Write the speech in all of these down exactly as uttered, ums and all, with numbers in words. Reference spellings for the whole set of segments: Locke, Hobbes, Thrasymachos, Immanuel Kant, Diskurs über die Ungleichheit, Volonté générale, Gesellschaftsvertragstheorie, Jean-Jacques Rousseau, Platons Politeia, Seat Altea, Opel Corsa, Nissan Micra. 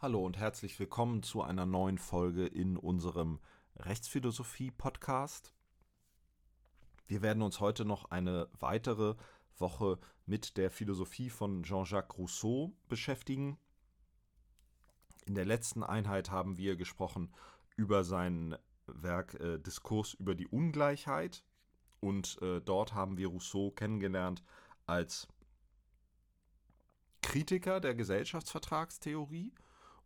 Hallo und herzlich willkommen zu einer neuen Folge in unserem Rechtsphilosophie-Podcast. Wir werden uns heute noch eine weitere Woche mit der Philosophie von Jean-Jacques Rousseau beschäftigen. In der letzten Einheit haben wir gesprochen über sein Werk äh, Diskurs über die Ungleichheit und äh, dort haben wir Rousseau kennengelernt als Kritiker der Gesellschaftsvertragstheorie.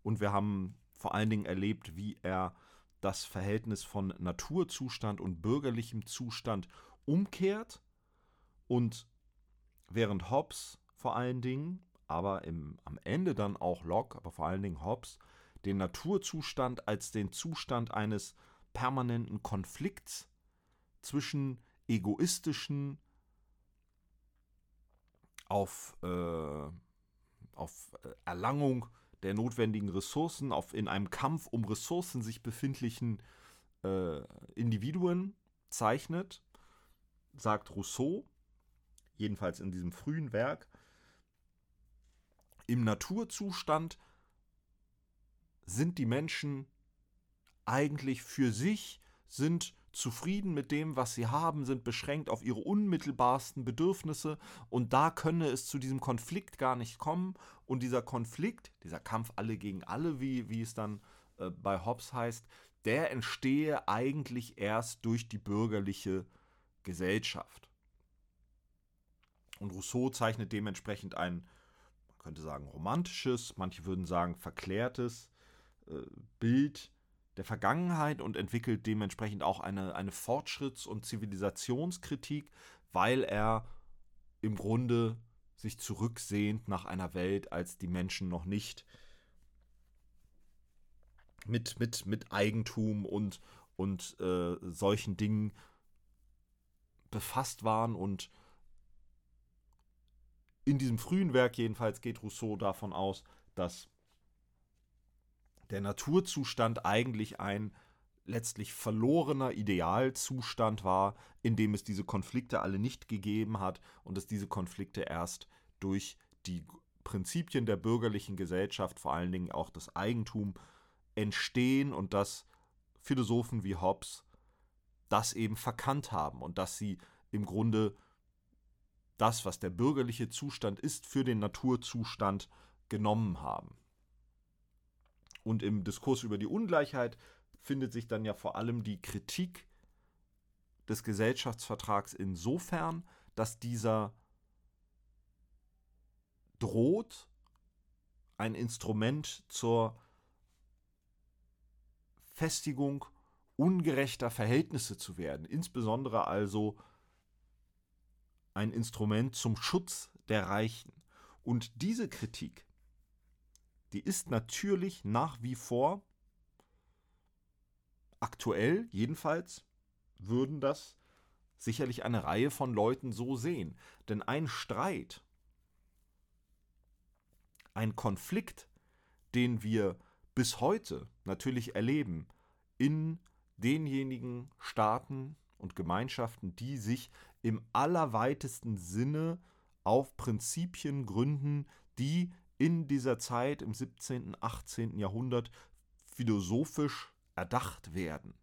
Und wir haben vor allen Dingen erlebt, wie er das Verhältnis von Naturzustand und bürgerlichem Zustand umkehrt. Und während Hobbes vor allen Dingen, aber im, am Ende dann auch Locke, aber vor allen Dingen Hobbes, den Naturzustand als den Zustand eines permanenten Konflikts zwischen egoistischen, auf, äh, auf Erlangung der notwendigen Ressourcen, auf in einem Kampf um Ressourcen sich befindlichen äh, Individuen zeichnet, sagt Rousseau, jedenfalls in diesem frühen Werk, im Naturzustand sind die Menschen eigentlich für sich, sind zufrieden mit dem, was sie haben, sind beschränkt auf ihre unmittelbarsten Bedürfnisse und da könne es zu diesem Konflikt gar nicht kommen. Und dieser Konflikt, dieser Kampf alle gegen alle, wie, wie es dann äh, bei Hobbes heißt, der entstehe eigentlich erst durch die bürgerliche Gesellschaft. Und Rousseau zeichnet dementsprechend ein, man könnte sagen, romantisches, manche würden sagen verklärtes äh, Bild der Vergangenheit und entwickelt dementsprechend auch eine, eine Fortschritts- und Zivilisationskritik, weil er im Grunde sich zurücksehnt nach einer Welt, als die Menschen noch nicht mit, mit, mit Eigentum und, und äh, solchen Dingen befasst waren. Und in diesem frühen Werk jedenfalls geht Rousseau davon aus, dass der Naturzustand eigentlich ein letztlich verlorener Idealzustand war, in dem es diese Konflikte alle nicht gegeben hat und dass diese Konflikte erst durch die Prinzipien der bürgerlichen Gesellschaft, vor allen Dingen auch das Eigentum, entstehen und dass Philosophen wie Hobbes das eben verkannt haben und dass sie im Grunde das, was der bürgerliche Zustand ist, für den Naturzustand genommen haben. Und im Diskurs über die Ungleichheit findet sich dann ja vor allem die Kritik des Gesellschaftsvertrags insofern, dass dieser droht, ein Instrument zur Festigung ungerechter Verhältnisse zu werden, insbesondere also ein Instrument zum Schutz der Reichen. Und diese Kritik, die ist natürlich nach wie vor aktuell, jedenfalls würden das sicherlich eine Reihe von Leuten so sehen. Denn ein Streit, ein Konflikt, den wir bis heute natürlich erleben in denjenigen Staaten und Gemeinschaften, die sich im allerweitesten Sinne auf Prinzipien gründen, die in dieser Zeit im siebzehnten, achtzehnten Jahrhundert philosophisch erdacht werden.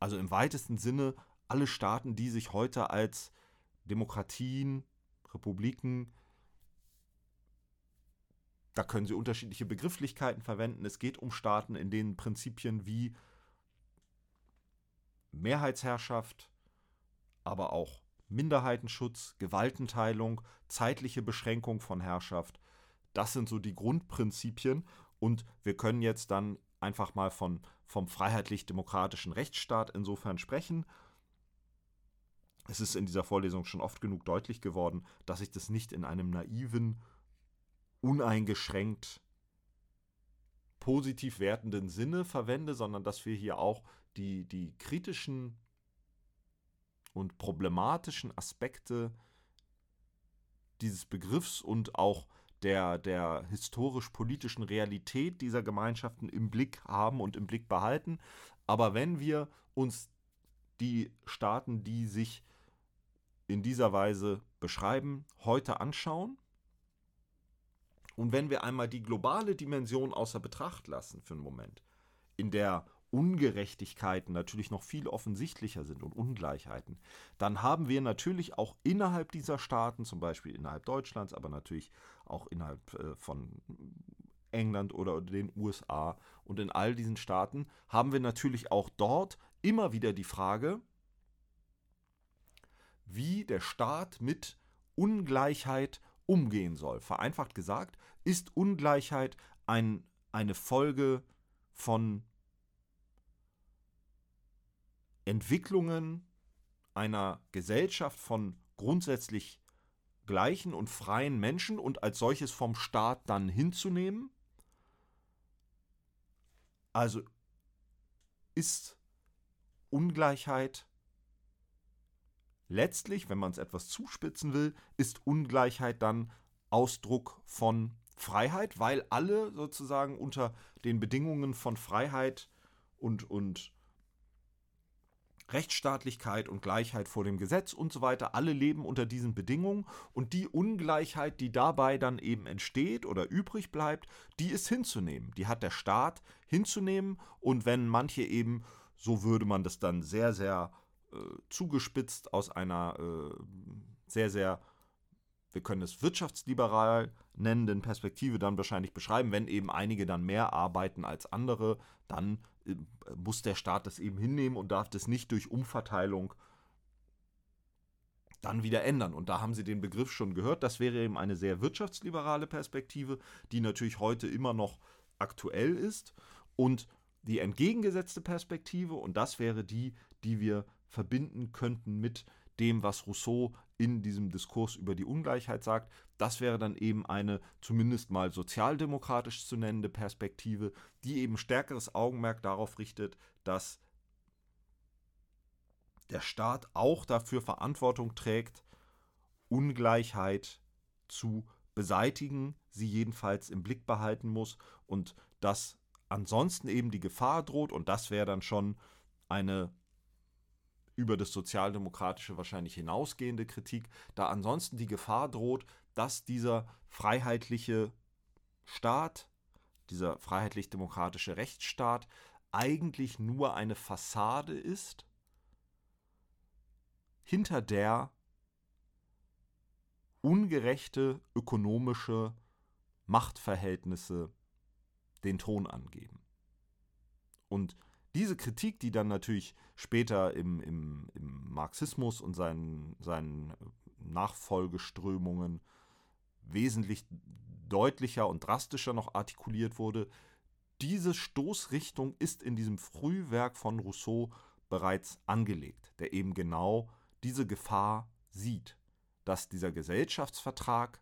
Also im weitesten Sinne alle Staaten, die sich heute als Demokratien, Republiken, da können sie unterschiedliche Begrifflichkeiten verwenden. Es geht um Staaten, in denen Prinzipien wie Mehrheitsherrschaft, aber auch Minderheitenschutz, Gewaltenteilung, zeitliche Beschränkung von Herrschaft. Das sind so die Grundprinzipien und wir können jetzt dann einfach mal von, vom freiheitlich-demokratischen Rechtsstaat insofern sprechen. Es ist in dieser Vorlesung schon oft genug deutlich geworden, dass ich das nicht in einem naiven, uneingeschränkt positiv wertenden Sinne verwende, sondern dass wir hier auch die, die kritischen und problematischen Aspekte dieses Begriffs und auch der, der historisch-politischen Realität dieser Gemeinschaften im Blick haben und im Blick behalten. Aber wenn wir uns die Staaten, die sich in dieser Weise beschreiben, heute anschauen Und wenn wir einmal die globale Dimension außer Betracht lassen für einen Moment, in der Ungerechtigkeiten natürlich noch viel offensichtlicher sind und Ungleichheiten, dann haben wir natürlich auch innerhalb dieser Staaten, zum Beispiel innerhalb Deutschlands, aber natürlich auch innerhalb von England oder den U S A und in all diesen Staaten, haben wir natürlich auch dort immer wieder die Frage, wie der Staat mit Ungleichheit umgehen soll. Vereinfacht gesagt, ist Ungleichheit ein, eine Folge von Entwicklungen einer Gesellschaft von grundsätzlich gleichen und freien Menschen und als solches vom Staat dann hinzunehmen? Also ist Ungleichheit letztlich, wenn man es etwas zuspitzen will, ist Ungleichheit dann Ausdruck von Freiheit, weil alle sozusagen unter den Bedingungen von Freiheit und, und Rechtsstaatlichkeit und Gleichheit vor dem Gesetz und so weiter, alle leben unter diesen Bedingungen und die Ungleichheit, die dabei dann eben entsteht oder übrig bleibt, die ist hinzunehmen. Die hat der Staat hinzunehmen und wenn manche eben, so würde man das dann sehr, sehr äh, zugespitzt aus einer äh, sehr, sehr, wir können es wirtschaftsliberal nennenden Perspektive dann wahrscheinlich beschreiben, wenn eben einige dann mehr arbeiten als andere, dann muss der Staat das eben hinnehmen und darf das nicht durch Umverteilung dann wieder ändern. Und da haben Sie den Begriff schon gehört. Das wäre eben eine sehr wirtschaftsliberale Perspektive, die natürlich heute immer noch aktuell ist. Und die entgegengesetzte Perspektive, und das wäre die, die wir verbinden könnten mit dem, was Rousseau in diesem Diskurs über die Ungleichheit sagt, das wäre dann eben eine zumindest mal sozialdemokratisch zu nennende Perspektive, die eben stärkeres Augenmerk darauf richtet, dass der Staat auch dafür Verantwortung trägt, Ungleichheit zu beseitigen, sie jedenfalls im Blick behalten muss und dass ansonsten eben die Gefahr droht und das wäre dann schon eine über das sozialdemokratische wahrscheinlich hinausgehende Kritik, da ansonsten die Gefahr droht, dass dieser freiheitliche Staat, dieser freiheitlich-demokratische Rechtsstaat eigentlich nur eine Fassade ist, hinter der ungerechte ökonomische Machtverhältnisse den Ton angeben. Und diese Kritik, die dann natürlich später im, im, im Marxismus und seinen, seinen Nachfolgeströmungen wesentlich deutlicher und drastischer noch artikuliert wurde, diese Stoßrichtung ist in diesem Frühwerk von Rousseau bereits angelegt, der eben genau diese Gefahr sieht, dass dieser Gesellschaftsvertrag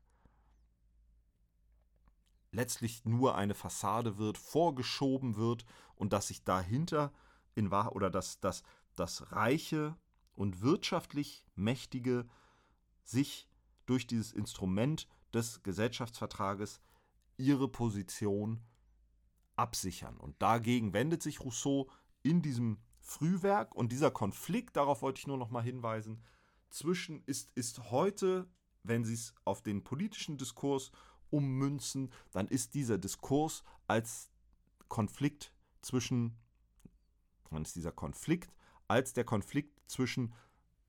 letztlich nur eine Fassade wird, vorgeschoben wird und dass sich dahinter in Wahrheit oder dass, dass, dass reiche und wirtschaftlich Mächtige sich durch dieses Instrument des Gesellschaftsvertrages ihre Position absichern. Und dagegen wendet sich Rousseau in diesem Frühwerk und dieser Konflikt, darauf wollte ich nur noch mal hinweisen, zwischen ist, ist heute, wenn Sie es auf den politischen Diskurs ummünzen, dann ist dieser Diskurs als Konflikt zwischen, dann ist dieser Konflikt als der Konflikt zwischen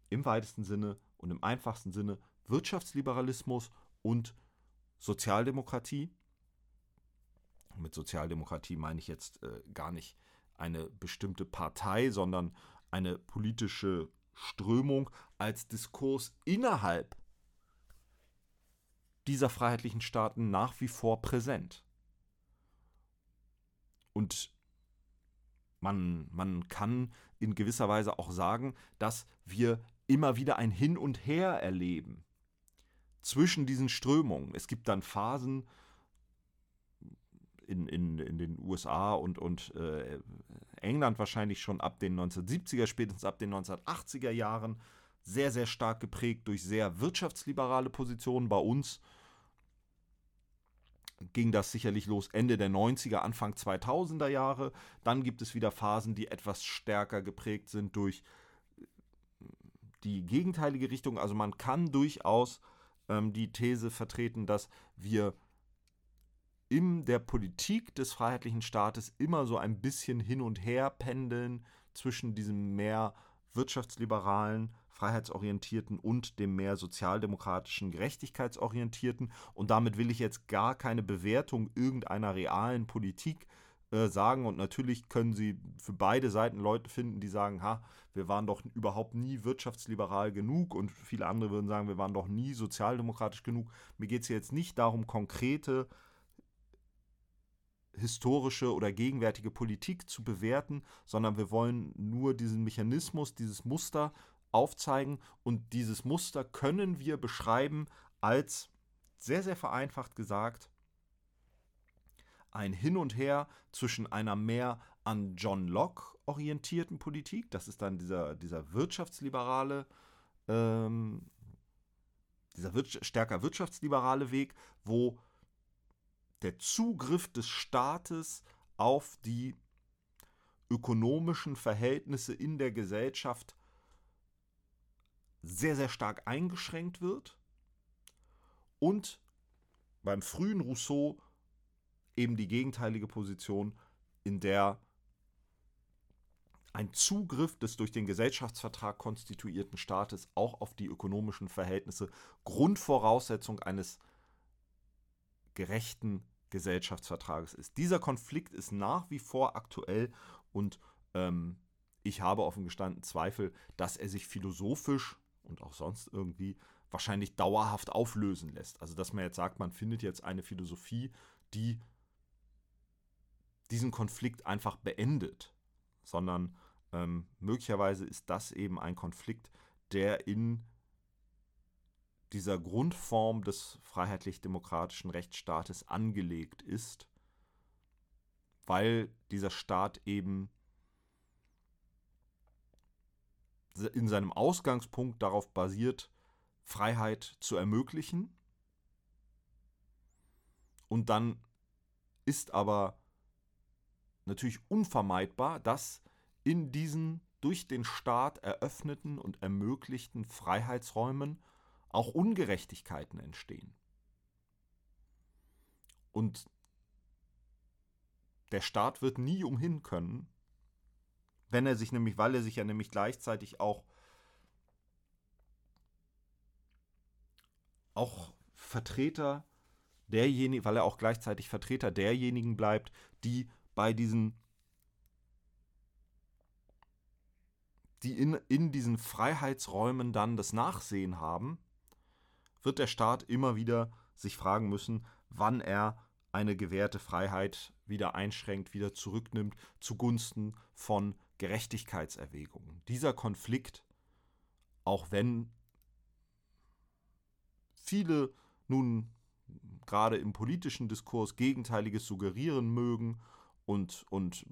im weitesten Sinne und im einfachsten Sinne Wirtschaftsliberalismus und Sozialdemokratie. Mit Sozialdemokratie meine ich jetzt äh, gar nicht eine bestimmte Partei, sondern eine politische Strömung als Diskurs innerhalb dieser freiheitlichen Staaten nach wie vor präsent. Und man, man kann in gewisser Weise auch sagen, dass wir immer wieder ein Hin und Her erleben zwischen diesen Strömungen. Es gibt dann Phasen in, in, in den U S A und, und äh, England wahrscheinlich schon ab den neunzehnhundertsiebziger, spätestens ab den neunzehnhundertachtziger Jahren, sehr, sehr stark geprägt durch sehr wirtschaftsliberale Positionen. Bei uns ging das sicherlich los Ende der neunziger, Anfang zweitausender Jahre. Dann gibt es wieder Phasen, die etwas stärker geprägt sind durch die gegenteilige Richtung. Also man kann durchaus ähm, die These vertreten, dass wir in der Politik des freiheitlichen Staates immer so ein bisschen hin und her pendeln zwischen diesem mehr wirtschaftsliberalen, freiheitsorientierten und dem mehr sozialdemokratischen, gerechtigkeitsorientierten. Und damit will ich jetzt gar keine Bewertung irgendeiner realen Politik äh, sagen. Und natürlich können Sie für beide Seiten Leute finden, die sagen, ha, wir waren doch überhaupt nie wirtschaftsliberal genug. Und viele andere würden sagen, wir waren doch nie sozialdemokratisch genug. Mir geht es jetzt nicht darum, konkrete historische oder gegenwärtige Politik zu bewerten, sondern wir wollen nur diesen Mechanismus, dieses Muster aufzeigen, und dieses Muster können wir beschreiben als, sehr, sehr vereinfacht gesagt, ein Hin und Her zwischen einer mehr an John Locke orientierten Politik, das ist dann dieser, dieser wirtschaftsliberale, ähm, dieser wir- stärker wirtschaftsliberale Weg, wo der Zugriff des Staates auf die ökonomischen Verhältnisse in der Gesellschaft sehr, sehr stark eingeschränkt wird und beim frühen Rousseau eben die gegenteilige Position, in der ein Zugriff des durch den Gesellschaftsvertrag konstituierten Staates auch auf die ökonomischen Verhältnisse Grundvoraussetzung eines gerechten Gesellschaftsvertrages ist. Dieser Konflikt ist nach wie vor aktuell und ähm, ich habe offen gestanden Zweifel, dass er sich philosophisch und auch sonst irgendwie wahrscheinlich dauerhaft auflösen lässt. Also dass man jetzt sagt, man findet jetzt eine Philosophie, die diesen Konflikt einfach beendet, sondern ähm, möglicherweise ist das eben ein Konflikt, der in dieser Grundform des freiheitlich-demokratischen Rechtsstaates angelegt ist, weil dieser Staat eben in seinem Ausgangspunkt darauf basiert, Freiheit zu ermöglichen. Und dann ist aber natürlich unvermeidbar, dass in diesen durch den Staat eröffneten und ermöglichten Freiheitsräumen auch Ungerechtigkeiten entstehen. Und der Staat wird nie umhin können, wenn er sich nämlich, weil er sich ja nämlich gleichzeitig auch, auch Vertreter derjenigen, weil er auch gleichzeitig Vertreter derjenigen bleibt, die bei diesen, die in, in diesen Freiheitsräumen dann das Nachsehen haben, wird der Staat immer wieder sich fragen müssen, wann er eine gewährte Freiheit wieder einschränkt, wieder zurücknimmt, zugunsten von Gerechtigkeitserwägungen. Dieser Konflikt, auch wenn viele nun gerade im politischen Diskurs Gegenteiliges suggerieren mögen und, und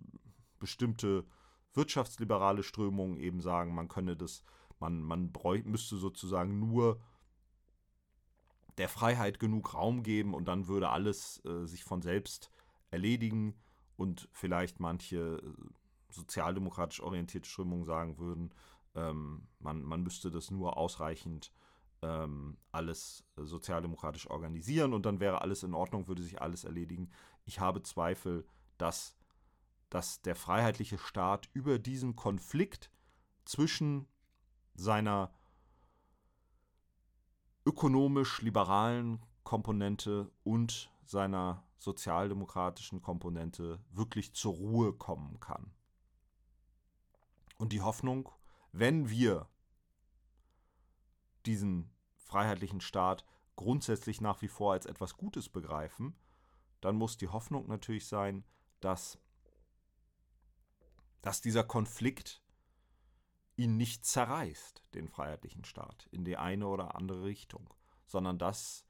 bestimmte wirtschaftsliberale Strömungen eben sagen, man könne das, man, man bräuchte, müsste sozusagen nur der Freiheit genug Raum geben und dann würde alles äh, sich von selbst erledigen und vielleicht manche äh, sozialdemokratisch orientierte Strömungen sagen würden, ähm, man, man müsste das nur ausreichend ähm, alles äh, sozialdemokratisch organisieren und dann wäre alles in Ordnung, würde sich alles erledigen. Ich habe Zweifel, dass, dass der freiheitliche Staat über diesen Konflikt zwischen seiner ökonomisch-liberalen Komponente und seiner sozialdemokratischen Komponente wirklich zur Ruhe kommen kann. Und die Hoffnung, wenn wir diesen freiheitlichen Staat grundsätzlich nach wie vor als etwas Gutes begreifen, dann muss die Hoffnung natürlich sein, dass, dass dieser Konflikt ihn nicht zerreißt, den freiheitlichen Staat, in die eine oder andere Richtung, sondern dass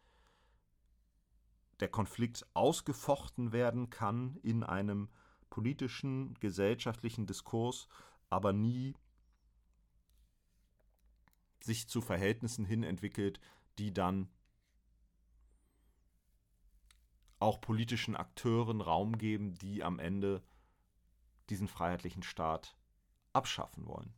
der Konflikt ausgefochten werden kann in einem politischen, gesellschaftlichen Diskurs, aber nie sich zu Verhältnissen hin entwickelt, die dann auch politischen Akteuren Raum geben, die am Ende diesen freiheitlichen Staat abschaffen wollen.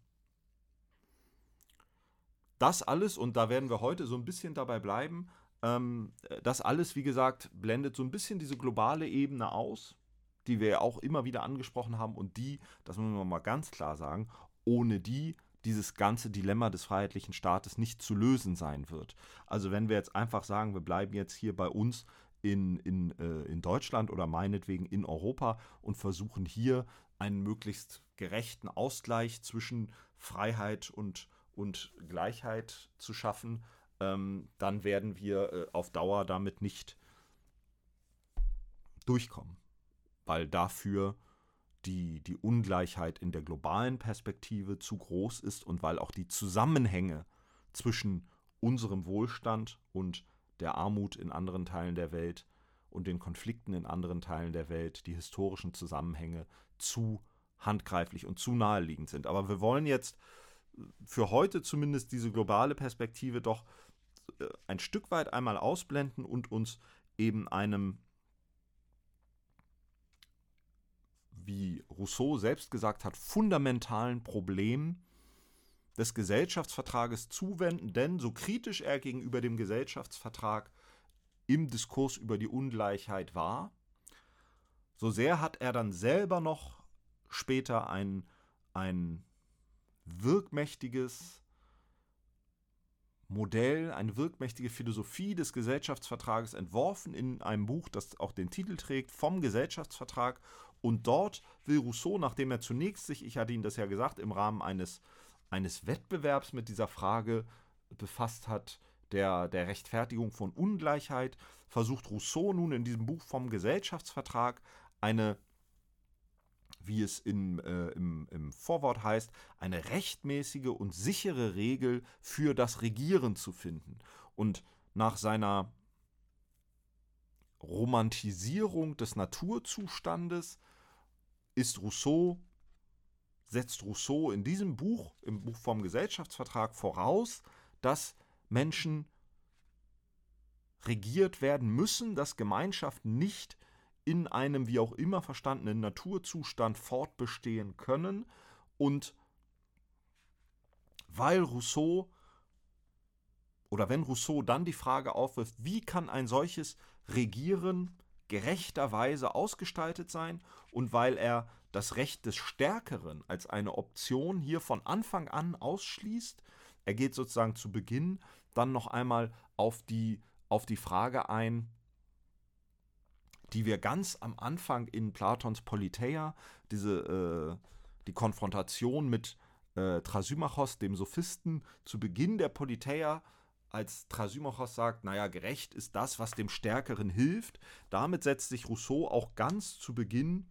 Das alles, und da werden wir heute so ein bisschen dabei bleiben, Ähm, das alles, wie gesagt, blendet so ein bisschen diese globale Ebene aus, die wir ja auch immer wieder angesprochen haben und die, das müssen wir mal ganz klar sagen, ohne die dieses ganze Dilemma des freiheitlichen Staates nicht zu lösen sein wird. Also wenn wir jetzt einfach sagen, wir bleiben jetzt hier bei uns in, in, äh, in Deutschland oder meinetwegen in Europa und versuchen hier einen möglichst gerechten Ausgleich zwischen Freiheit und, und Gleichheit zu schaffen, ähm, dann werden wir äh, auf Dauer damit nicht durchkommen, weil dafür die, die Ungleichheit in der globalen Perspektive zu groß ist und weil auch die Zusammenhänge zwischen unserem Wohlstand und der Armut in anderen Teilen der Welt und den Konflikten in anderen Teilen der Welt, die historischen Zusammenhänge, zu handgreiflich und zu naheliegend sind. Aber wir wollen jetzt für heute zumindest diese globale Perspektive doch ein Stück weit einmal ausblenden und uns eben einem, wie Rousseau selbst gesagt hat, fundamentalen Problem des Gesellschaftsvertrages zuwenden, denn so kritisch er gegenüber dem Gesellschaftsvertrag im Diskurs über die Ungleichheit war, so sehr hat er dann selber noch später ein, ein wirkmächtiges Modell, eine wirkmächtige Philosophie des Gesellschaftsvertrages entworfen in einem Buch, das auch den Titel trägt, vom Gesellschaftsvertrag. Und dort will Rousseau, nachdem er zunächst sich, ich hatte Ihnen das ja gesagt, im Rahmen eines, eines Wettbewerbs mit dieser Frage befasst hat, der, der Rechtfertigung von Ungleichheit, versucht Rousseau nun in diesem Buch vom Gesellschaftsvertrag eine, wie es in, äh, im, im Vorwort heißt, eine rechtmäßige und sichere Regel für das Regieren zu finden. Und nach seiner Romantisierung des Naturzustandes ist Rousseau, setzt Rousseau in diesem Buch, im Buch vom Gesellschaftsvertrag, voraus, dass Menschen regiert werden müssen, dass Gemeinschaften nicht in einem wie auch immer verstandenen Naturzustand fortbestehen können. Und weil Rousseau, oder wenn Rousseau dann die Frage aufwirft, wie kann ein solches Regieren gerechterweise ausgestaltet sein, und weil er das Recht des Stärkeren als eine Option hier von Anfang an ausschließt, er geht sozusagen zu Beginn dann noch einmal auf die, auf die Frage ein, die wir ganz am Anfang in Platons Politeia, diese, äh, die Konfrontation mit äh, Thrasymachos, dem Sophisten, zu Beginn der Politeia, als Thrasymachos sagt, naja, gerecht ist das, was dem Stärkeren hilft. Damit setzt sich Rousseau auch ganz zu Beginn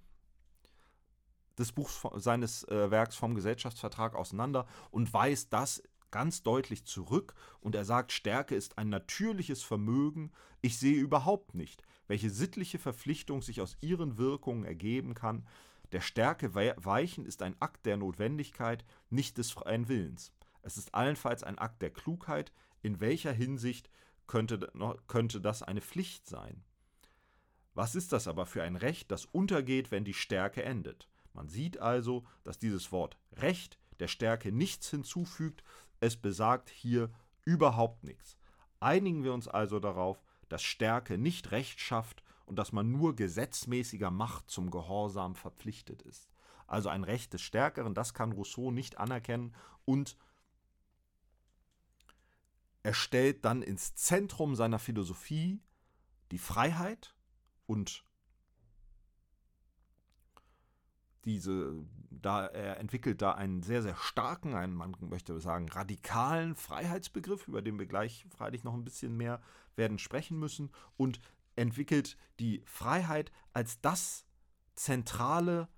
des Buchs seines äh, Werks vom Gesellschaftsvertrag auseinander und weist das ganz deutlich zurück. Und er sagt, Stärke ist ein natürliches Vermögen. Ich sehe überhaupt nicht, welche sittliche Verpflichtung sich aus ihren Wirkungen ergeben kann. Der Stärke weichen ist ein Akt der Notwendigkeit, nicht des freien Willens. Es ist allenfalls ein Akt der Klugheit. In welcher Hinsicht könnte, könnte das eine Pflicht sein? Was ist das aber für ein Recht, das untergeht, wenn die Stärke endet? Man sieht also, dass dieses Wort Recht der Stärke nichts hinzufügt. Es besagt hier überhaupt nichts. Einigen wir uns also darauf, dass Stärke nicht Recht schafft und dass man nur gesetzmäßiger Macht zum Gehorsam verpflichtet ist. Also ein Recht des Stärkeren, das kann Rousseau nicht anerkennen, und er stellt dann ins Zentrum seiner Philosophie die Freiheit und diese, da er entwickelt da einen sehr, sehr starken, einen, man möchte sagen, radikalen Freiheitsbegriff, über den wir gleich freilich noch ein bisschen mehr werden sprechen müssen, und entwickelt die Freiheit als das zentrale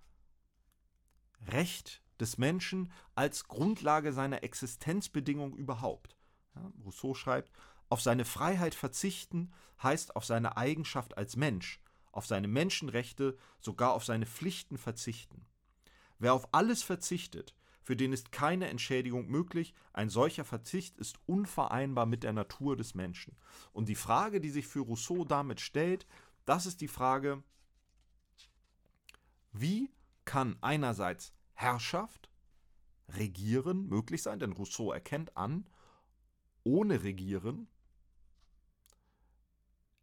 Recht des Menschen, als Grundlage seiner Existenzbedingung überhaupt. Ja, Rousseau schreibt, auf seine Freiheit verzichten heißt auf seine Eigenschaft als Mensch, auf seine Menschenrechte, sogar auf seine Pflichten verzichten. Wer auf alles verzichtet, für den ist keine Entschädigung möglich, ein solcher Verzicht ist unvereinbar mit der Natur des Menschen. Und die Frage, die sich für Rousseau damit stellt, das ist die Frage, wie kann einerseits Herrschaft, Regieren möglich sein, denn Rousseau erkennt an, ohne Regieren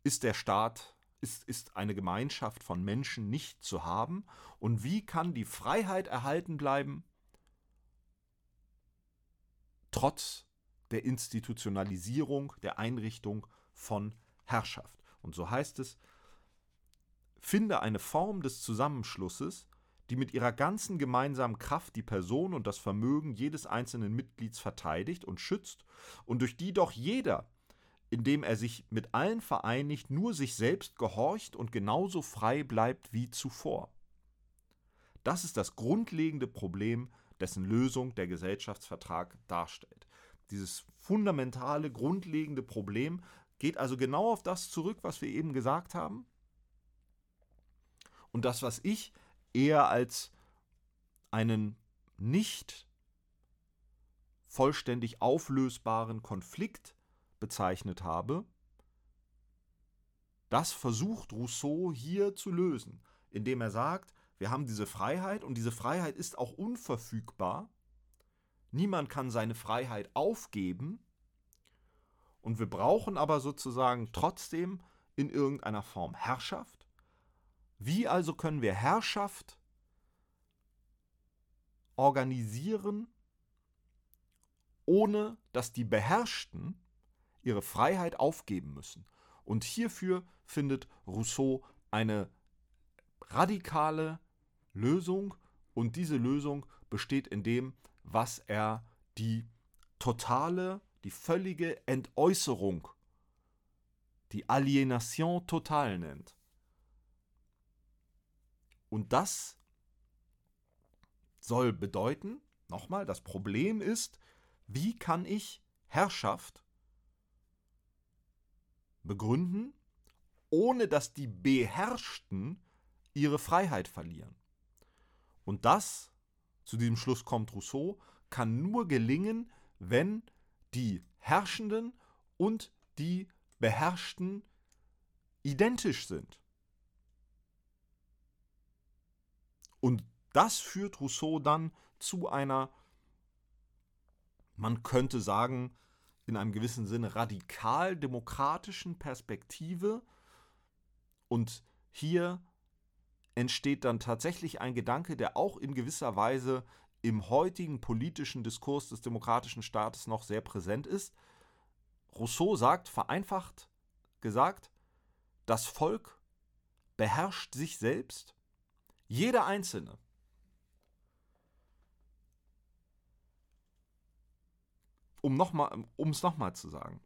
ist der Staat, ist, ist eine Gemeinschaft von Menschen nicht zu haben? Und wie kann die Freiheit erhalten bleiben, trotz der Institutionalisierung, der Einrichtung von Herrschaft? Und so heißt es, finde eine Form des Zusammenschlusses, die mit ihrer ganzen gemeinsamen Kraft die Person und das Vermögen jedes einzelnen Mitglieds verteidigt und schützt und durch die doch jeder, indem er sich mit allen vereinigt, nur sich selbst gehorcht und genauso frei bleibt wie zuvor. Das ist das grundlegende Problem, dessen Lösung der Gesellschaftsvertrag darstellt. Dieses fundamentale, grundlegende Problem geht also genau auf das zurück, was wir eben gesagt haben. Und das, was ich eher als einen nicht vollständig auflösbaren Konflikt bezeichnet habe, das versucht Rousseau hier zu lösen, indem er sagt, wir haben diese Freiheit und diese Freiheit ist auch unverfügbar, niemand kann seine Freiheit aufgeben und wir brauchen aber sozusagen trotzdem in irgendeiner Form Herrschaft. Wie also können wir Herrschaft organisieren, ohne dass die Beherrschten ihre Freiheit aufgeben müssen? Und hierfür findet Rousseau eine radikale Lösung und diese Lösung besteht in dem, was er die totale, die völlige Entäußerung, die Aliénation totale nennt. Und das soll bedeuten, nochmal, das Problem ist, wie kann ich Herrschaft begründen, ohne dass die Beherrschten ihre Freiheit verlieren. Und das, zu diesem Schluss kommt Rousseau, kann nur gelingen, wenn die Herrschenden und die Beherrschten identisch sind. Und das führt Rousseau dann zu einer, man könnte sagen, in einem gewissen Sinne radikal-demokratischen Perspektive. Und hier entsteht dann tatsächlich ein Gedanke, der auch in gewisser Weise im heutigen politischen Diskurs des demokratischen Staates noch sehr präsent ist. Rousseau sagt, vereinfacht gesagt, das Volk beherrscht sich selbst. Jeder Einzelne um nochmal, um es nochmal zu sagen.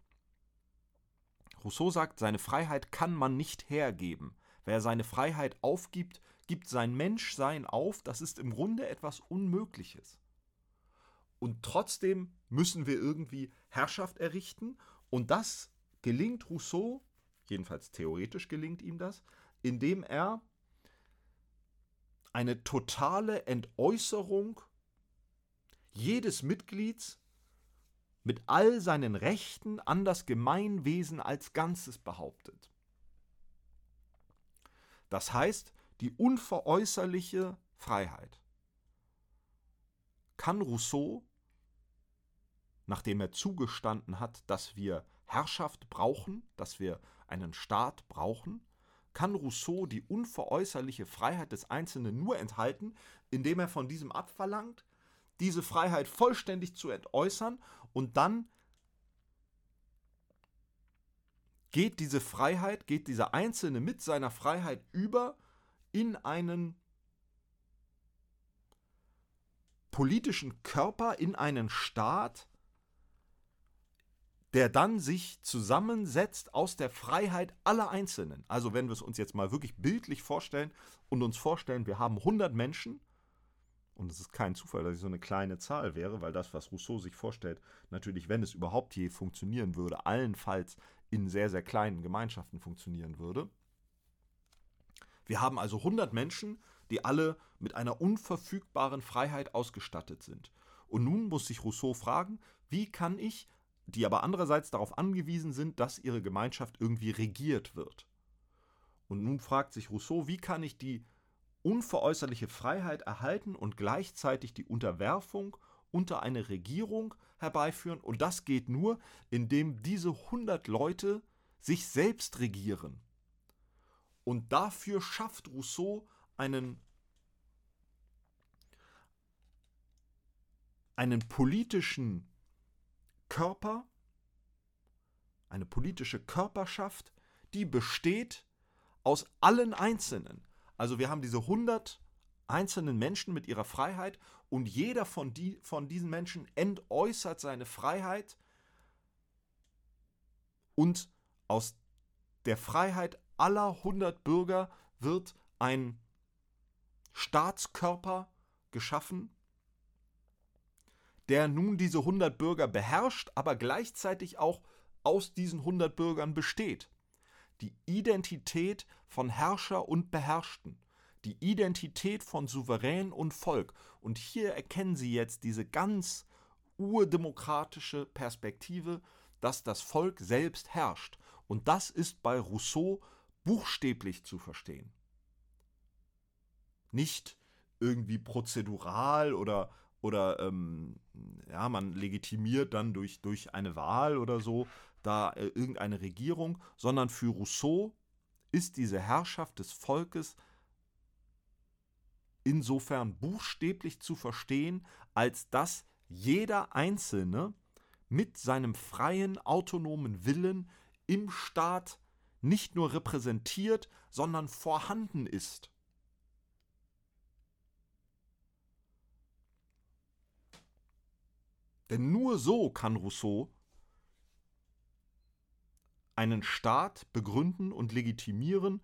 Rousseau sagt, seine Freiheit kann man nicht hergeben. Wer seine Freiheit aufgibt, gibt sein Menschsein auf. Das ist im Grunde etwas Unmögliches. Und trotzdem müssen wir irgendwie Herrschaft errichten. Und das gelingt Rousseau, jedenfalls theoretisch gelingt ihm das, indem er eine totale Entäußerung jedes Mitglieds mit all seinen Rechten an das Gemeinwesen als Ganzes behauptet. Das heißt, die unveräußerliche Freiheit kann Rousseau, nachdem er zugestanden hat, dass wir Herrschaft brauchen, dass wir einen Staat brauchen, kann Rousseau die unveräußerliche Freiheit des Einzelnen nur enthalten, indem er von diesem abverlangt, diese Freiheit vollständig zu entäußern und dann geht diese Freiheit, geht dieser Einzelne mit seiner Freiheit über in einen politischen Körper, in einen Staat, der dann sich zusammensetzt aus der Freiheit aller Einzelnen. Also wenn wir es uns jetzt mal wirklich bildlich vorstellen und uns vorstellen, wir haben hundert Menschen, und es ist kein Zufall, dass ich so eine kleine Zahl wäre, weil das, was Rousseau sich vorstellt, natürlich, wenn es überhaupt je funktionieren würde, allenfalls in sehr, sehr kleinen Gemeinschaften funktionieren würde. Wir haben also hundert Menschen, die alle mit einer unverfügbaren Freiheit ausgestattet sind. Und nun muss sich Rousseau fragen, wie kann ich, die aber andererseits darauf angewiesen sind, dass ihre Gemeinschaft irgendwie regiert wird. Und nun fragt sich Rousseau, wie kann ich die unveräußerliche Freiheit erhalten und gleichzeitig die Unterwerfung unter eine Regierung herbeiführen? Und das geht nur, indem diese hundert Leute sich selbst regieren. Und dafür schafft Rousseau einen, einen politischen Körper, eine politische Körperschaft, die besteht aus allen Einzelnen. Also wir haben diese hundert einzelnen Menschen mit ihrer Freiheit und jeder von, die, von diesen Menschen entäußert seine Freiheit und aus der Freiheit aller hundert Bürger wird ein Staatskörper geschaffen, der nun diese hundert Bürger beherrscht, aber gleichzeitig auch aus diesen hundert Bürgern besteht. Die Identität von Herrscher und Beherrschten. Die Identität von Souverän und Volk. Und hier erkennen Sie jetzt diese ganz urdemokratische Perspektive, dass das Volk selbst herrscht. Und das ist bei Rousseau buchstäblich zu verstehen. Nicht irgendwie prozedural oder, oder ähm, ja, man legitimiert dann durch, durch eine Wahl oder so da äh, irgendeine Regierung, sondern für Rousseau ist diese Herrschaft des Volkes insofern buchstäblich zu verstehen, als dass jeder Einzelne mit seinem freien, autonomen Willen im Staat nicht nur repräsentiert, sondern vorhanden ist. Denn nur so kann Rousseau einen Staat begründen und legitimieren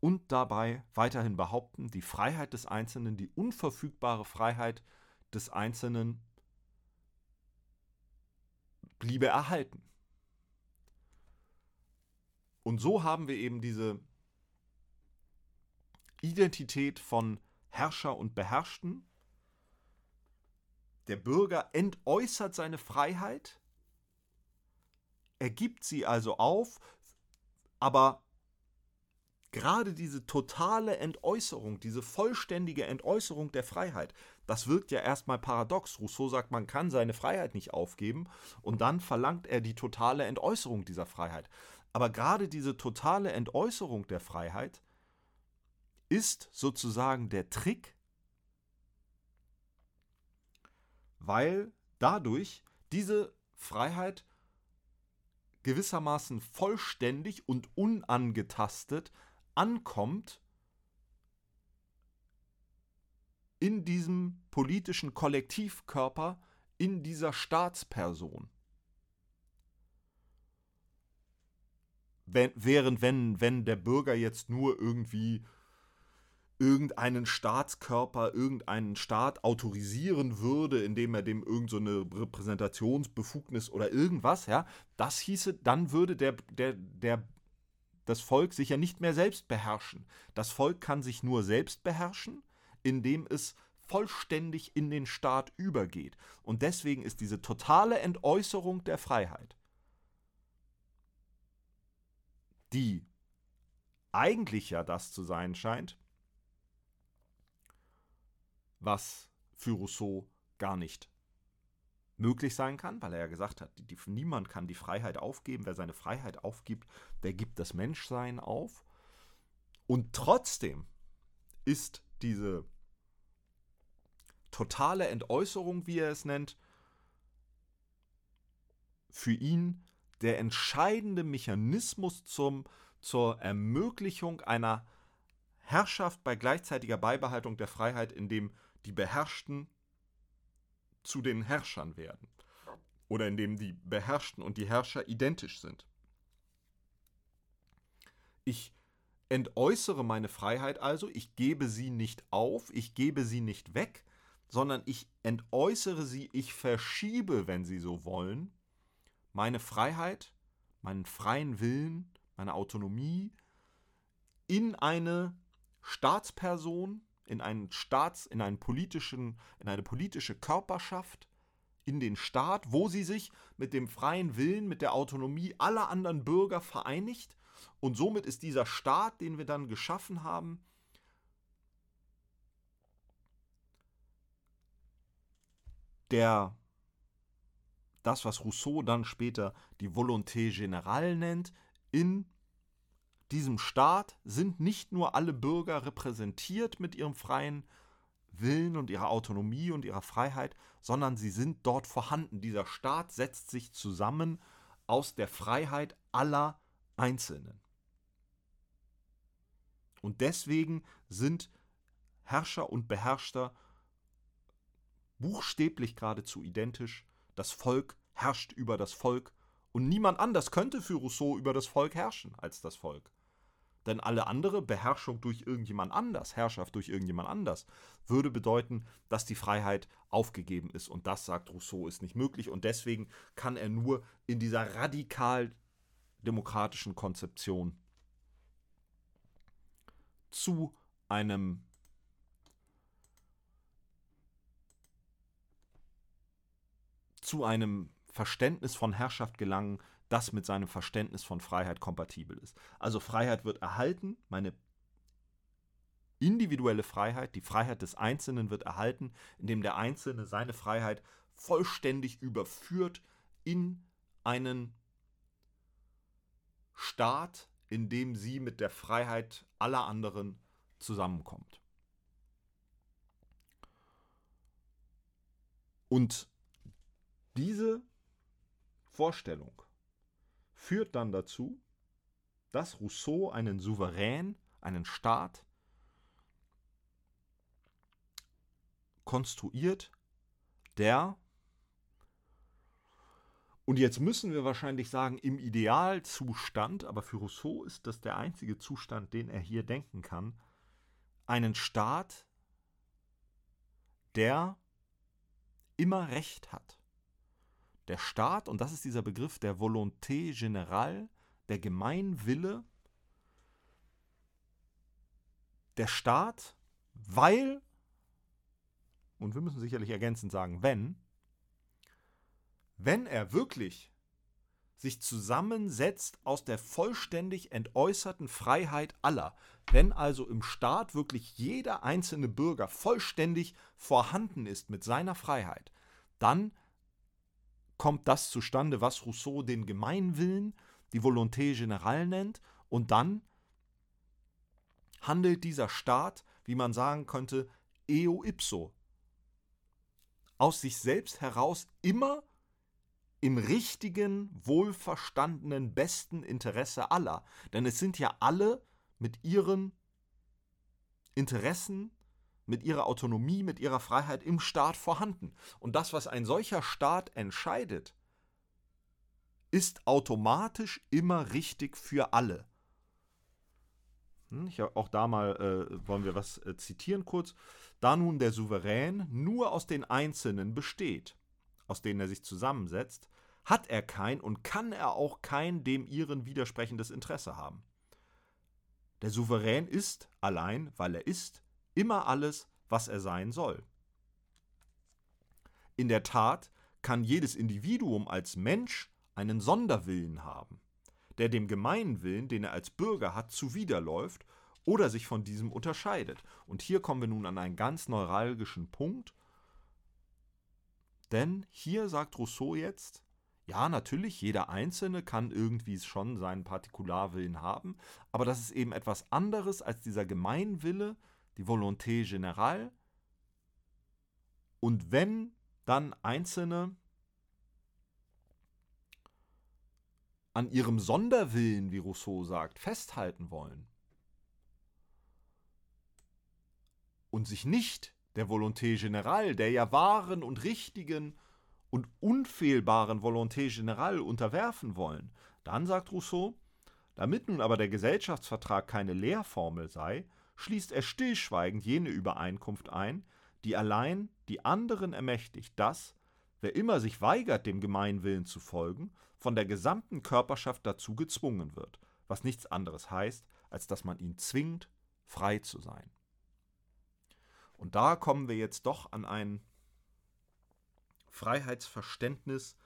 und dabei weiterhin behaupten, die Freiheit des Einzelnen, die unverfügbare Freiheit des Einzelnen bliebe erhalten. Und so haben wir eben diese Identität von Herrscher und Beherrschten. Der Bürger entäußert seine Freiheit, er gibt sie also auf, aber gerade diese totale Entäußerung, diese vollständige Entäußerung der Freiheit, das wirkt ja erstmal paradox. Rousseau sagt, man kann seine Freiheit nicht aufgeben und dann verlangt er die totale Entäußerung dieser Freiheit. Aber gerade diese totale Entäußerung der Freiheit ist sozusagen der Trick, weil dadurch diese Freiheit gewissermaßen vollständig und unangetastet ankommt in diesem politischen Kollektivkörper, in dieser Staatsperson. Wenn, während wenn, wenn der Bürger jetzt nur irgendwie irgendeinen Staatskörper, irgendeinen Staat autorisieren würde, indem er dem irgend so eine Repräsentationsbefugnis oder irgendwas, ja, das hieße, dann würde der, der, der, das Volk sich ja nicht mehr selbst beherrschen. Das Volk kann sich nur selbst beherrschen, indem es vollständig in den Staat übergeht. Und deswegen ist diese totale Entäußerung der Freiheit, die eigentlich ja das zu sein scheint, was für Rousseau gar nicht möglich sein kann, weil er ja gesagt hat, die, die, niemand kann die Freiheit aufgeben. Wer seine Freiheit aufgibt, der gibt das Menschsein auf. Und trotzdem ist diese totale Entäußerung, wie er es nennt, für ihn der entscheidende Mechanismus zum, zur Ermöglichung einer Herrschaft bei gleichzeitiger Beibehaltung der Freiheit, indem die Beherrschten zu den Herrschern werden. Oder indem die Beherrschten und die Herrscher identisch sind. Ich entäußere meine Freiheit also, ich gebe sie nicht auf, ich gebe sie nicht weg, sondern ich entäußere sie, ich verschiebe, wenn Sie so wollen, meine Freiheit, meinen freien Willen, meine Autonomie in eine Staatsperson, in einen Staats, in einen politischen, in eine politische Körperschaft, in den Staat, wo sie sich mit dem freien Willen, mit der Autonomie aller anderen Bürger vereinigt. Und somit ist dieser Staat, den wir dann geschaffen haben, der das, was Rousseau dann später die Volonté générale nennt, in diesem Staat sind nicht nur alle Bürger repräsentiert mit ihrem freien Willen und ihrer Autonomie und ihrer Freiheit, sondern sie sind dort vorhanden. Dieser Staat setzt sich zusammen aus der Freiheit aller Einzelnen. Und deswegen sind Herrscher und Beherrschter buchstäblich geradezu identisch. Das Volk herrscht über das Volk und niemand anders könnte für Rousseau über das Volk herrschen als das Volk. Denn alle andere Beherrschung durch irgendjemand anders, Herrschaft durch irgendjemand anders, würde bedeuten, dass die Freiheit aufgegeben ist. Und das, sagt Rousseau, ist nicht möglich. Und deswegen kann er nur in dieser radikal demokratischen Konzeption zu einem zu einem Verständnis von Herrschaft gelangen, das mit seinem Verständnis von Freiheit kompatibel ist. Also Freiheit wird erhalten, meine individuelle Freiheit, die Freiheit des Einzelnen wird erhalten, indem der Einzelne seine Freiheit vollständig überführt in einen Staat, in dem sie mit der Freiheit aller anderen zusammenkommt. Und diese Vorstellung führt dann dazu, dass Rousseau einen Souverän, einen Staat konstruiert, der, und jetzt müssen wir wahrscheinlich sagen, im Idealzustand, aber für Rousseau ist das der einzige Zustand, den er hier denken kann, einen Staat, der immer Recht hat. Der Staat, und das ist dieser Begriff der Volonté générale, der Gemeinwille, der Staat, weil, und wir müssen sicherlich ergänzend sagen, wenn, wenn er wirklich sich zusammensetzt aus der vollständig entäußerten Freiheit aller, wenn also im Staat wirklich jeder einzelne Bürger vollständig vorhanden ist mit seiner Freiheit, dann kommt das zustande, was Rousseau den Gemeinwillen, die Volonté générale nennt, und dann handelt dieser Staat, wie man sagen könnte, eo ipso, aus sich selbst heraus immer im richtigen, wohlverstandenen, besten Interesse aller. Denn es sind ja alle mit ihren Interessen, mit ihrer Autonomie, mit ihrer Freiheit im Staat vorhanden. Und das, was ein solcher Staat entscheidet, ist automatisch immer richtig für alle. Ich habe auch da mal, äh, wollen wir was äh, zitieren kurz. Da nun der Souverän nur aus den Einzelnen besteht, aus denen er sich zusammensetzt, hat er kein und kann er auch kein dem ihren widersprechendes Interesse haben. Der Souverän ist, allein weil er ist, immer alles, was er sein soll. In der Tat kann jedes Individuum als Mensch einen Sonderwillen haben, der dem Gemeinwillen, den er als Bürger hat, zuwiderläuft oder sich von diesem unterscheidet. Und hier kommen wir nun an einen ganz neuralgischen Punkt, denn hier sagt Rousseau jetzt, ja, natürlich, jeder Einzelne kann irgendwie schon seinen Partikularwillen haben, aber das ist eben etwas anderes als dieser Gemeinwille, die Volonté générale, und wenn dann Einzelne an ihrem Sonderwillen, wie Rousseau sagt, festhalten wollen und sich nicht der Volonté générale, der ja wahren und richtigen und unfehlbaren Volonté générale unterwerfen wollen, dann sagt Rousseau, damit nun aber der Gesellschaftsvertrag keine Lehrformel sei, schließt er stillschweigend jene Übereinkunft ein, die allein die anderen ermächtigt, dass, wer immer sich weigert, dem Gemeinwillen zu folgen, von der gesamten Körperschaft dazu gezwungen wird, was nichts anderes heißt, als dass man ihn zwingt, frei zu sein. Und da kommen wir jetzt doch an ein Freiheitsverständnis,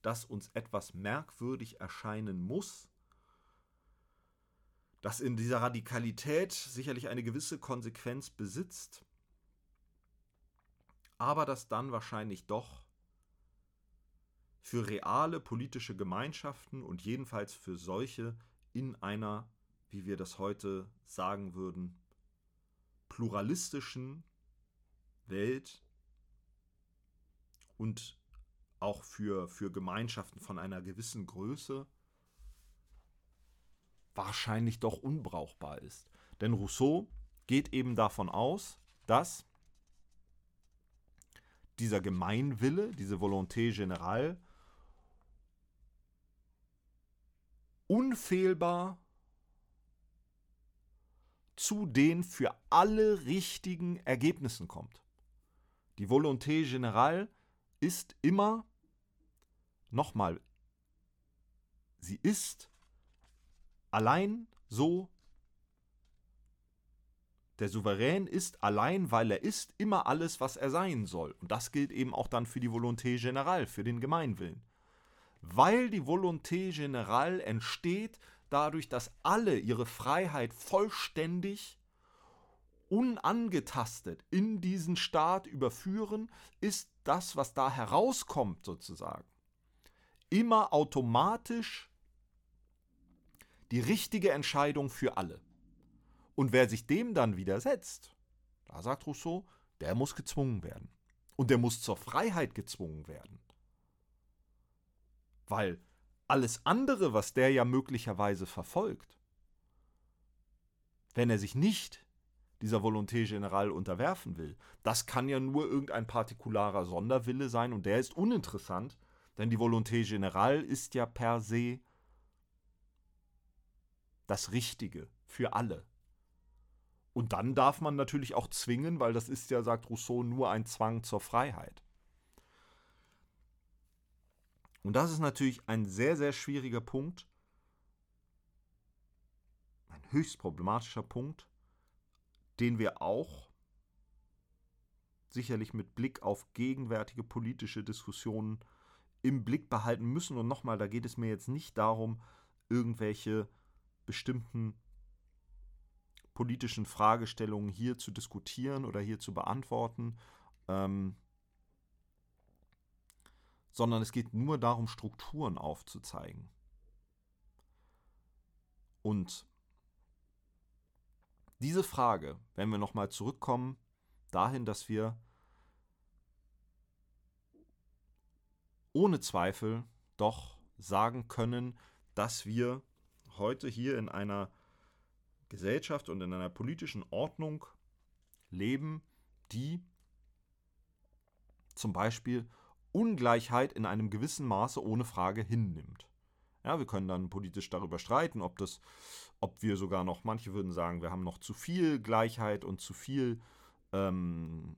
das uns etwas merkwürdig erscheinen muss, das in dieser Radikalität sicherlich eine gewisse Konsequenz besitzt, aber das dann wahrscheinlich doch für reale politische Gemeinschaften und jedenfalls für solche in einer, wie wir das heute sagen würden, pluralistischen Welt und auch für, für Gemeinschaften von einer gewissen Größe wahrscheinlich doch unbrauchbar ist. Denn Rousseau geht eben davon aus, dass dieser Gemeinwille, diese Volonté générale, unfehlbar zu den für alle richtigen Ergebnissen kommt. Die Volonté générale ist immer, nochmal, sie ist allein so, der Souverän ist allein, weil er ist, immer alles, was er sein soll. Und das gilt eben auch dann für die Volonté générale, für den Gemeinwillen. Weil die Volonté générale entsteht dadurch, dass alle ihre Freiheit vollständig unangetastet in diesen Staat überführen, ist das, was da herauskommt sozusagen, immer automatisch die richtige Entscheidung für alle. Und wer sich dem dann widersetzt, da sagt Rousseau, der muss gezwungen werden. Und der muss zur Freiheit gezwungen werden. Weil alles andere, was der ja möglicherweise verfolgt, wenn er sich nicht dieser Volonté générale unterwerfen will, das kann ja nur irgendein partikularer Sonderwille sein und der ist uninteressant, denn die Volonté générale ist ja per se das Richtige für alle. Und dann darf man natürlich auch zwingen, weil das ist ja, sagt Rousseau, nur ein Zwang zur Freiheit. Und das ist natürlich ein sehr, sehr schwieriger Punkt, ein höchst problematischer Punkt, den wir auch sicherlich mit Blick auf gegenwärtige politische Diskussionen im Blick behalten müssen. Und nochmal, da geht es mir jetzt nicht darum, irgendwelche bestimmten politischen Fragestellungen hier zu diskutieren oder hier zu beantworten, ähm, sondern es geht nur darum, Strukturen aufzuzeigen. Und diese Frage, wenn wir nochmal zurückkommen, dahin, dass wir ohne Zweifel doch sagen können, dass wir heute hier in einer Gesellschaft und in einer politischen Ordnung leben, die zum Beispiel Ungleichheit in einem gewissen Maße ohne Frage hinnimmt. Ja, wir können dann politisch darüber streiten, ob das, ob wir sogar noch, manche würden sagen, wir haben noch zu viel Gleichheit und zu viel, ähm,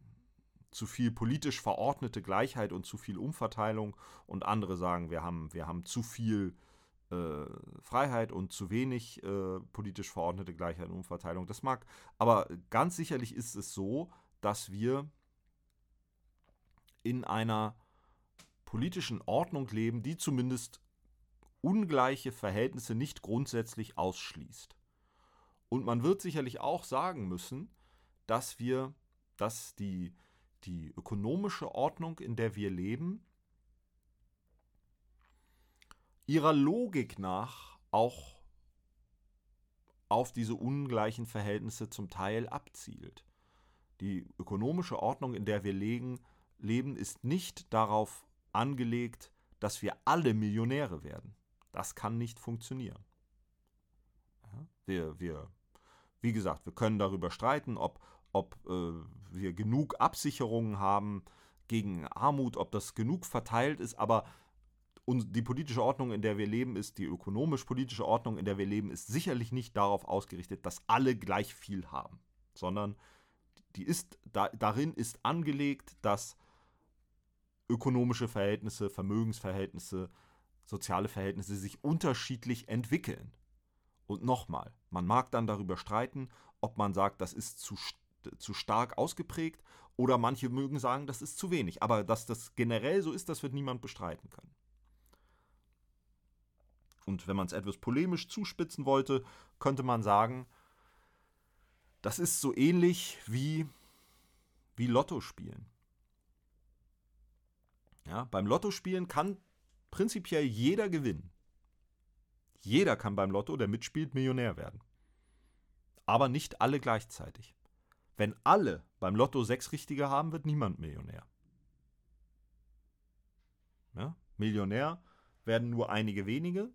zu viel politisch verordnete Gleichheit und zu viel Umverteilung und andere sagen, wir haben, wir haben zu viel Äh, Freiheit und zu wenig äh, politisch verordnete Gleichheit und Umverteilung. Das mag, aber ganz sicherlich ist es so, dass wir in einer politischen Ordnung leben, die zumindest ungleiche Verhältnisse nicht grundsätzlich ausschließt. Und man wird sicherlich auch sagen müssen, dass wir, dass die, die ökonomische Ordnung, in der wir leben, ihrer Logik nach auch auf diese ungleichen Verhältnisse zum Teil abzielt. Die ökonomische Ordnung, in der wir leben, ist nicht darauf angelegt, dass wir alle Millionäre werden. Das kann nicht funktionieren. Wir, wir, wie gesagt, wir können darüber streiten, ob, ob äh, wir genug Absicherungen haben gegen Armut, ob das genug verteilt ist, aber und die politische Ordnung, in der wir leben, ist die ökonomisch-politische Ordnung, in der wir leben, ist sicherlich nicht darauf ausgerichtet, dass alle gleich viel haben, sondern die ist, da, darin ist angelegt, dass ökonomische Verhältnisse, Vermögensverhältnisse, soziale Verhältnisse sich unterschiedlich entwickeln. Und nochmal, man mag dann darüber streiten, ob man sagt, das ist zu, zu stark ausgeprägt oder manche mögen sagen, das ist zu wenig. Aber dass das generell so ist, das wird niemand bestreiten können. Und wenn man es etwas polemisch zuspitzen wollte, könnte man sagen, das ist so ähnlich wie, wie Lotto spielen. Ja, beim Lotto spielen kann prinzipiell jeder gewinnen. Jeder kann beim Lotto, der mitspielt, Millionär werden. Aber nicht alle gleichzeitig. Wenn alle beim Lotto sechs Richtige haben, wird niemand Millionär. Ja? Millionär werden nur einige wenige.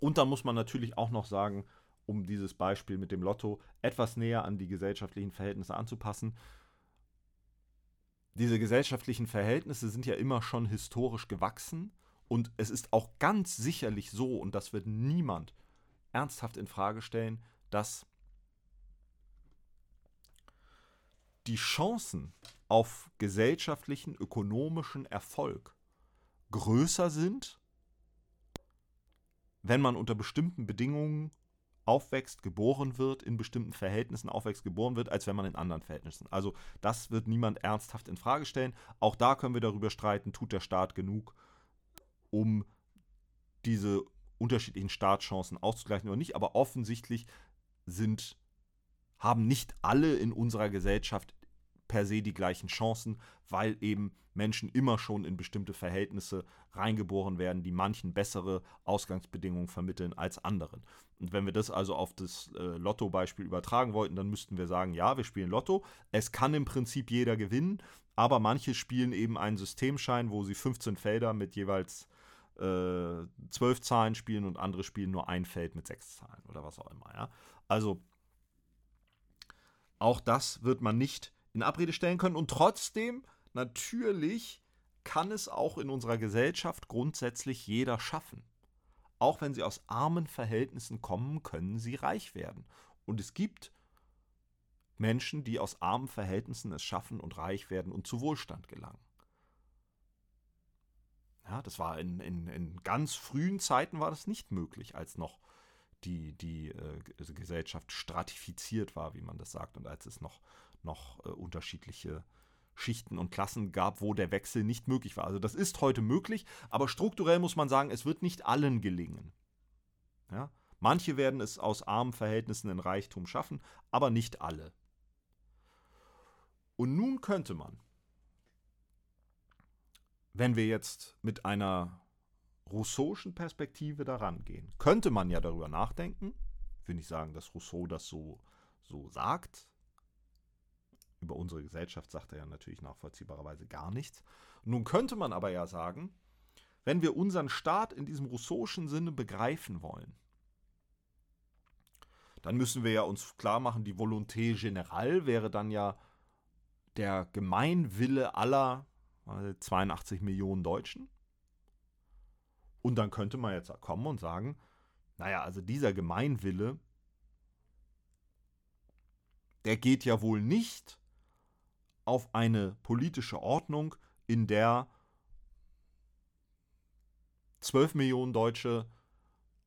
Und dann muss man natürlich auch noch sagen, um dieses Beispiel mit dem Lotto etwas näher an die gesellschaftlichen Verhältnisse anzupassen, diese gesellschaftlichen Verhältnisse sind ja immer schon historisch gewachsen und es ist auch ganz sicherlich so, und das wird niemand ernsthaft in Frage stellen, dass die Chancen auf gesellschaftlichen, ökonomischen Erfolg größer sind, wenn man unter bestimmten Bedingungen aufwächst, geboren wird, in bestimmten Verhältnissen aufwächst, geboren wird, als wenn man in anderen Verhältnissen. Also das wird niemand ernsthaft in Frage stellen. Auch da können wir darüber streiten, tut der Staat genug, um diese unterschiedlichen Startchancen auszugleichen oder nicht. Aber offensichtlich sind, haben nicht alle in unserer Gesellschaft per se die gleichen Chancen, weil eben Menschen immer schon in bestimmte Verhältnisse reingeboren werden, die manchen bessere Ausgangsbedingungen vermitteln als anderen. Und wenn wir das also auf das äh, Lotto-Beispiel übertragen wollten, dann müssten wir sagen, ja, wir spielen Lotto, es kann im Prinzip jeder gewinnen, aber manche spielen eben einen Systemschein, wo sie fünfzehn Felder mit jeweils äh, zwölf Zahlen spielen und andere spielen nur ein Feld mit sechs Zahlen oder was auch immer. Ja? Also auch das wird man nicht in Abrede stellen können. Und trotzdem, natürlich kann es auch in unserer Gesellschaft grundsätzlich jeder schaffen. Auch wenn sie aus armen Verhältnissen kommen, können sie reich werden. Und es gibt Menschen, die aus armen Verhältnissen es schaffen und reich werden und zu Wohlstand gelangen. Ja, das war in, in, in ganz frühen Zeiten war das nicht möglich, als noch die, die äh, Gesellschaft stratifiziert war, wie man das sagt, und als es noch noch äh, unterschiedliche Schichten und Klassen gab, wo der Wechsel nicht möglich war. Also das ist heute möglich, aber strukturell muss man sagen, es wird nicht allen gelingen. Ja? Manche werden es aus armen Verhältnissen in Reichtum schaffen, aber nicht alle. Und nun könnte man, wenn wir jetzt mit einer rousseau'schen Perspektive daran gehen, könnte man ja darüber nachdenken, ich will nicht sagen, dass Rousseau das so, so sagt, über unsere Gesellschaft sagt er ja natürlich nachvollziehbarerweise gar nichts. Nun könnte man aber ja sagen, wenn wir unseren Staat in diesem rousseau'schen Sinne begreifen wollen, dann müssen wir ja uns klar machen, die Volonté générale wäre dann ja der Gemeinwille aller zweiundachtzig Millionen Deutschen. Und dann könnte man jetzt kommen und sagen, naja, also dieser Gemeinwille, der geht ja wohl nicht auf eine politische Ordnung, in der zwölf Millionen Deutsche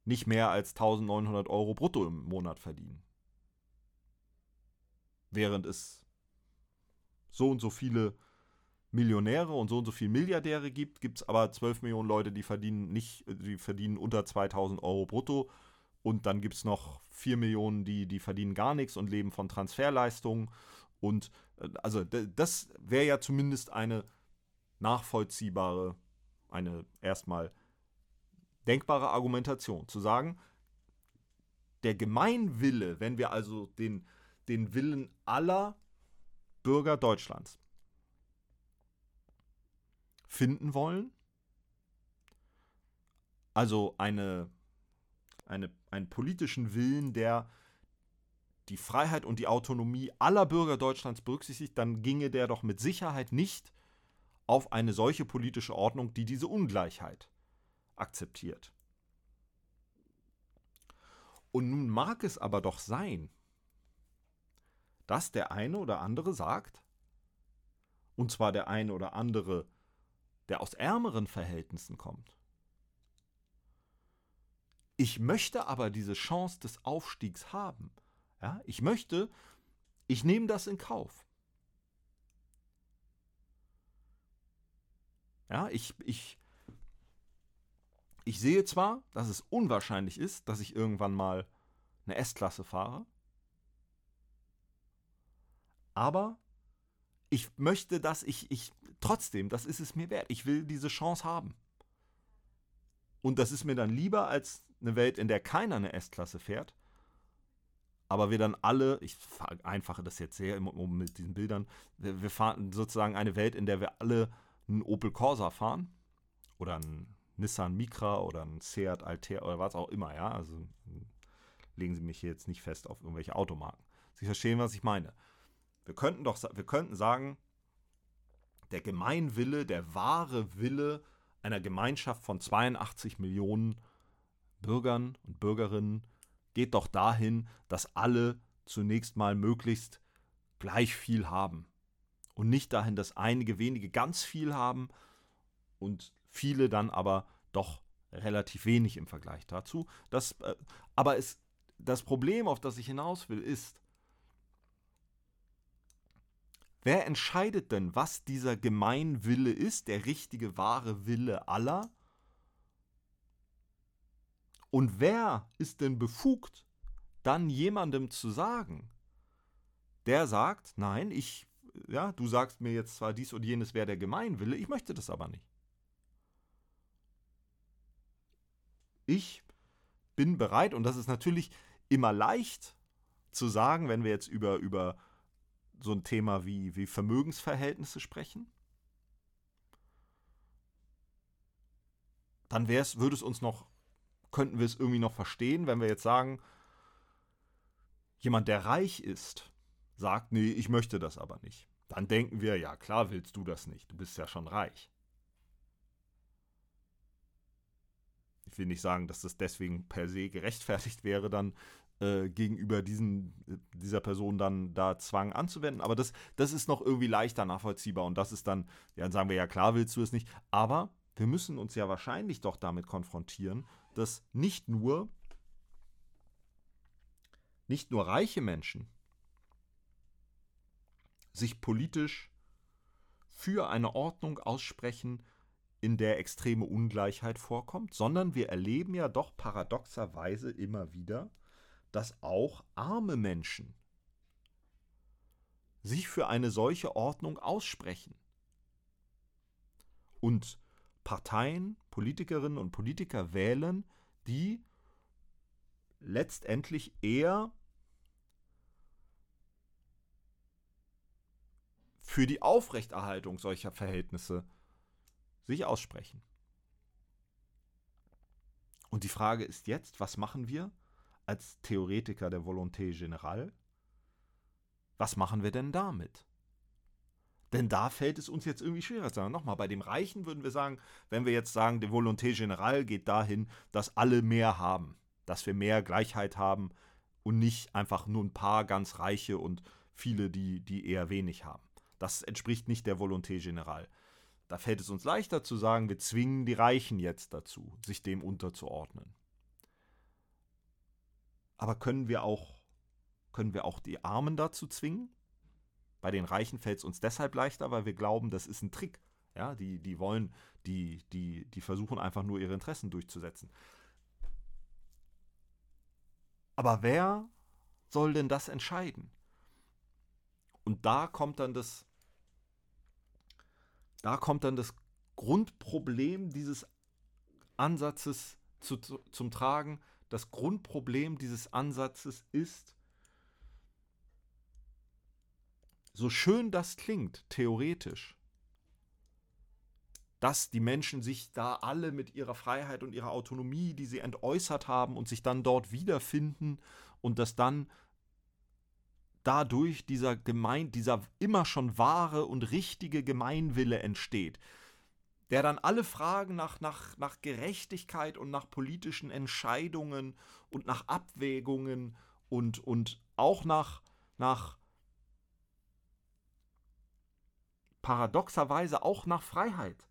nicht mehr als eintausendneunhundert Euro brutto im Monat verdienen. Während es so und so viele Millionäre und so und so viele Milliardäre gibt, gibt es aber zwölf Millionen Leute, die verdienen nicht, die verdienen unter zweitausend Euro brutto. Und dann gibt es noch vier Millionen, die, die verdienen gar nichts und leben von Transferleistungen. Und also das wäre ja zumindest eine nachvollziehbare, eine erstmal denkbare Argumentation. Zu sagen, der Gemeinwille, wenn wir also den, den Willen aller Bürger Deutschlands finden wollen, also eine... Eine, einen politischen Willen, der die Freiheit und die Autonomie aller Bürger Deutschlands berücksichtigt, dann ginge der doch mit Sicherheit nicht auf eine solche politische Ordnung, die diese Ungleichheit akzeptiert. Und nun mag es aber doch sein, dass der eine oder andere sagt, und zwar der eine oder andere, der aus ärmeren Verhältnissen kommt, ich möchte aber diese Chance des Aufstiegs haben. Ja, ich möchte, ich nehme das in Kauf. Ja, ich, ich, ich sehe zwar, dass es unwahrscheinlich ist, dass ich irgendwann mal eine S-Klasse fahre, aber ich möchte das, ich, ich, trotzdem, das ist es mir wert. Ich will diese Chance haben. Und das ist mir dann lieber als eine Welt, in der keiner eine S-Klasse fährt, aber wir dann alle, ich vereinfache das jetzt sehr um mit diesen Bildern, wir, wir fahren sozusagen eine Welt, in der wir alle einen Opel Corsa fahren oder einen Nissan Micra oder einen Seat Altea oder was auch immer, ja, also legen Sie mich hier jetzt nicht fest auf irgendwelche Automarken. Sie verstehen, was ich meine. Wir könnten doch, wir könnten sagen, der Gemeinwille, der wahre Wille einer Gemeinschaft von zweiundachtzig Millionen Bürgern und Bürgerinnen geht doch dahin, dass alle zunächst mal möglichst gleich viel haben. Und nicht dahin, dass einige wenige ganz viel haben und viele dann aber doch relativ wenig im Vergleich dazu. Das, äh, aber es, das Problem, auf das ich hinaus will, ist, wer entscheidet denn, was dieser Gemeinwille ist, der richtige, wahre Wille aller? Und wer ist denn befugt, dann jemandem zu sagen, der sagt, nein, ich, ja, du sagst mir jetzt zwar dies und jenes wäre der Gemeinwille, ich möchte das aber nicht. Ich bin bereit, und das ist natürlich immer leicht zu sagen, wenn wir jetzt über, über so ein Thema wie, wie Vermögensverhältnisse sprechen, dann wär's, würde es uns noch könnten wir es irgendwie noch verstehen, wenn wir jetzt sagen, jemand, der reich ist, sagt, nee, ich möchte das aber nicht. Dann denken wir, ja klar willst du das nicht, du bist ja schon reich. Ich will nicht sagen, dass das deswegen per se gerechtfertigt wäre, dann äh, gegenüber diesen, dieser Person dann da Zwang anzuwenden, aber das, das ist noch irgendwie leichter nachvollziehbar und das ist dann, ja, dann sagen wir, ja klar willst du es nicht, aber wir müssen uns ja wahrscheinlich doch damit konfrontieren, dass nicht nur, nicht nur reiche Menschen sich politisch für eine Ordnung aussprechen, in der extreme Ungleichheit vorkommt, sondern wir erleben ja doch paradoxerweise immer wieder, dass auch arme Menschen sich für eine solche Ordnung aussprechen. Und Parteien, Politikerinnen und Politiker wählen, die letztendlich eher für die Aufrechterhaltung solcher Verhältnisse sich aussprechen. Und die Frage ist jetzt, was machen wir als Theoretiker der Volonté générale? Was machen wir denn damit? Denn da fällt es uns jetzt irgendwie schwerer zu sagen. Nochmal, bei dem Reichen würden wir sagen, wenn wir jetzt sagen, die Volonté générale geht dahin, dass alle mehr haben, dass wir mehr Gleichheit haben und nicht einfach nur ein paar ganz Reiche und viele, die, die eher wenig haben. Das entspricht nicht der Volonté générale. Da fällt es uns leichter zu sagen, wir zwingen die Reichen jetzt dazu, sich dem unterzuordnen. Aber können wir auch, können wir auch die Armen dazu zwingen? Bei den Reichen fällt es uns deshalb leichter, weil wir glauben, das ist ein Trick. Ja, die, die wollen, die, die, die versuchen einfach nur ihre Interessen durchzusetzen. Aber wer soll denn das entscheiden? Und da kommt dann das, da kommt dann das Grundproblem dieses Ansatzes zu, zu, zum Tragen. Das Grundproblem dieses Ansatzes ist, so schön das klingt, theoretisch, dass die Menschen sich da alle mit ihrer Freiheit und ihrer Autonomie, die sie entäußert haben und sich dann dort wiederfinden und dass dann dadurch dieser, gemein, dieser immer schon wahre und richtige Gemeinwille entsteht, der dann alle Fragen nach, nach, nach Gerechtigkeit und nach politischen Entscheidungen und nach Abwägungen und, und auch nach, nach paradoxerweise auch nach Freiheit.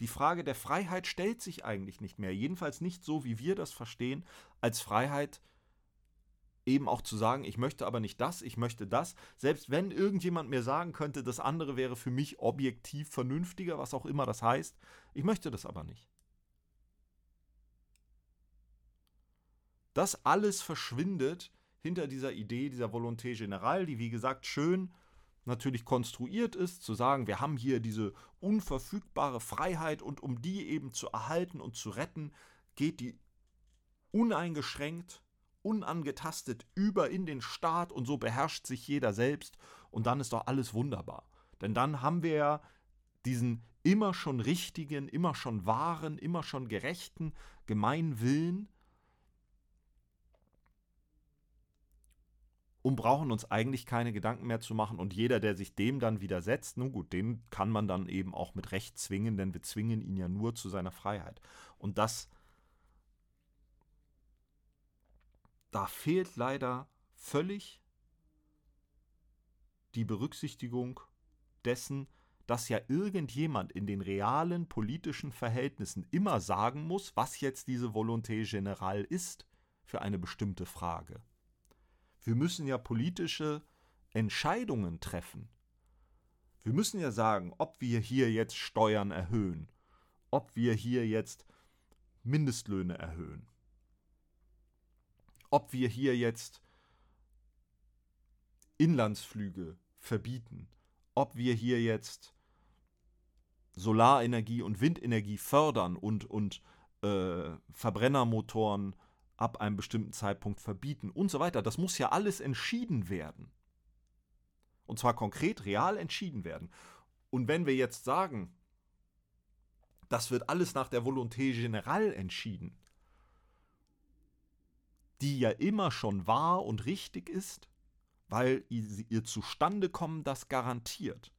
Die Frage der Freiheit stellt sich eigentlich nicht mehr. Jedenfalls nicht so, wie wir das verstehen, als Freiheit eben auch zu sagen, ich möchte aber nicht das, ich möchte das. Selbst wenn irgendjemand mir sagen könnte, das andere wäre für mich objektiv vernünftiger, was auch immer das heißt, ich möchte das aber nicht. Das alles verschwindet hinter dieser Idee, dieser Volonté générale, die wie gesagt schön natürlich konstruiert ist, zu sagen, wir haben hier diese unverfügbare Freiheit und um die eben zu erhalten und zu retten, geht die uneingeschränkt, unangetastet über in den Staat und so beherrscht sich jeder selbst und dann ist doch alles wunderbar. Denn dann haben wir ja diesen immer schon richtigen, immer schon wahren, immer schon gerechten Gemeinwillen und brauchen uns eigentlich keine Gedanken mehr zu machen. Und jeder, der sich dem dann widersetzt, nun gut, den kann man dann eben auch mit Recht zwingen, denn wir zwingen ihn ja nur zu seiner Freiheit. Und das, da fehlt leider völlig die Berücksichtigung dessen, dass ja irgendjemand in den realen politischen Verhältnissen immer sagen muss, was jetzt diese Volonté générale ist für eine bestimmte Frage. Wir müssen ja politische Entscheidungen treffen. Wir müssen ja sagen, ob wir hier jetzt Steuern erhöhen, ob wir hier jetzt Mindestlöhne erhöhen, ob wir hier jetzt Inlandsflüge verbieten, ob wir hier jetzt Solarenergie und Windenergie fördern und, und äh, Verbrennermotoren ab einem bestimmten Zeitpunkt verbieten und so weiter. Das muss ja alles entschieden werden. Und zwar konkret, real entschieden werden. Und wenn wir jetzt sagen, das wird alles nach der Volonté générale entschieden, die ja immer schon wahr und richtig ist, weil ihr Zustandekommen das garantiert,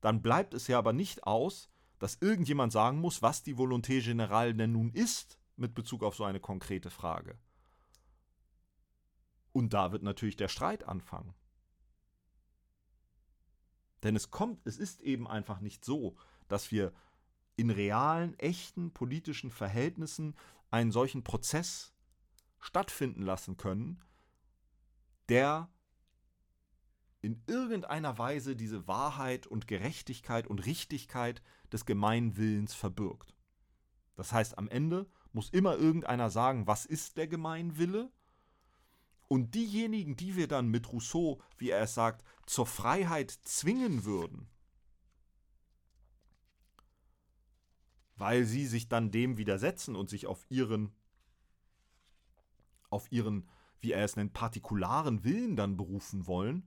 dann bleibt es ja aber nicht aus, dass irgendjemand sagen muss, was die Volonté générale denn nun ist, mit Bezug auf so eine konkrete Frage. Und da wird natürlich der Streit anfangen. Denn es kommt, es ist eben einfach nicht so, dass wir in realen, echten politischen Verhältnissen einen solchen Prozess stattfinden lassen können, der in irgendeiner Weise diese Wahrheit und Gerechtigkeit und Richtigkeit des Gemeinwillens verbirgt. Das heißt, am Ende muss immer irgendeiner sagen, was ist der Gemeinwille? Und diejenigen, die wir dann mit Rousseau, wie er es sagt, zur Freiheit zwingen würden, weil sie sich dann dem widersetzen und sich auf ihren, auf ihren, wie er es nennt, partikularen Willen dann berufen wollen,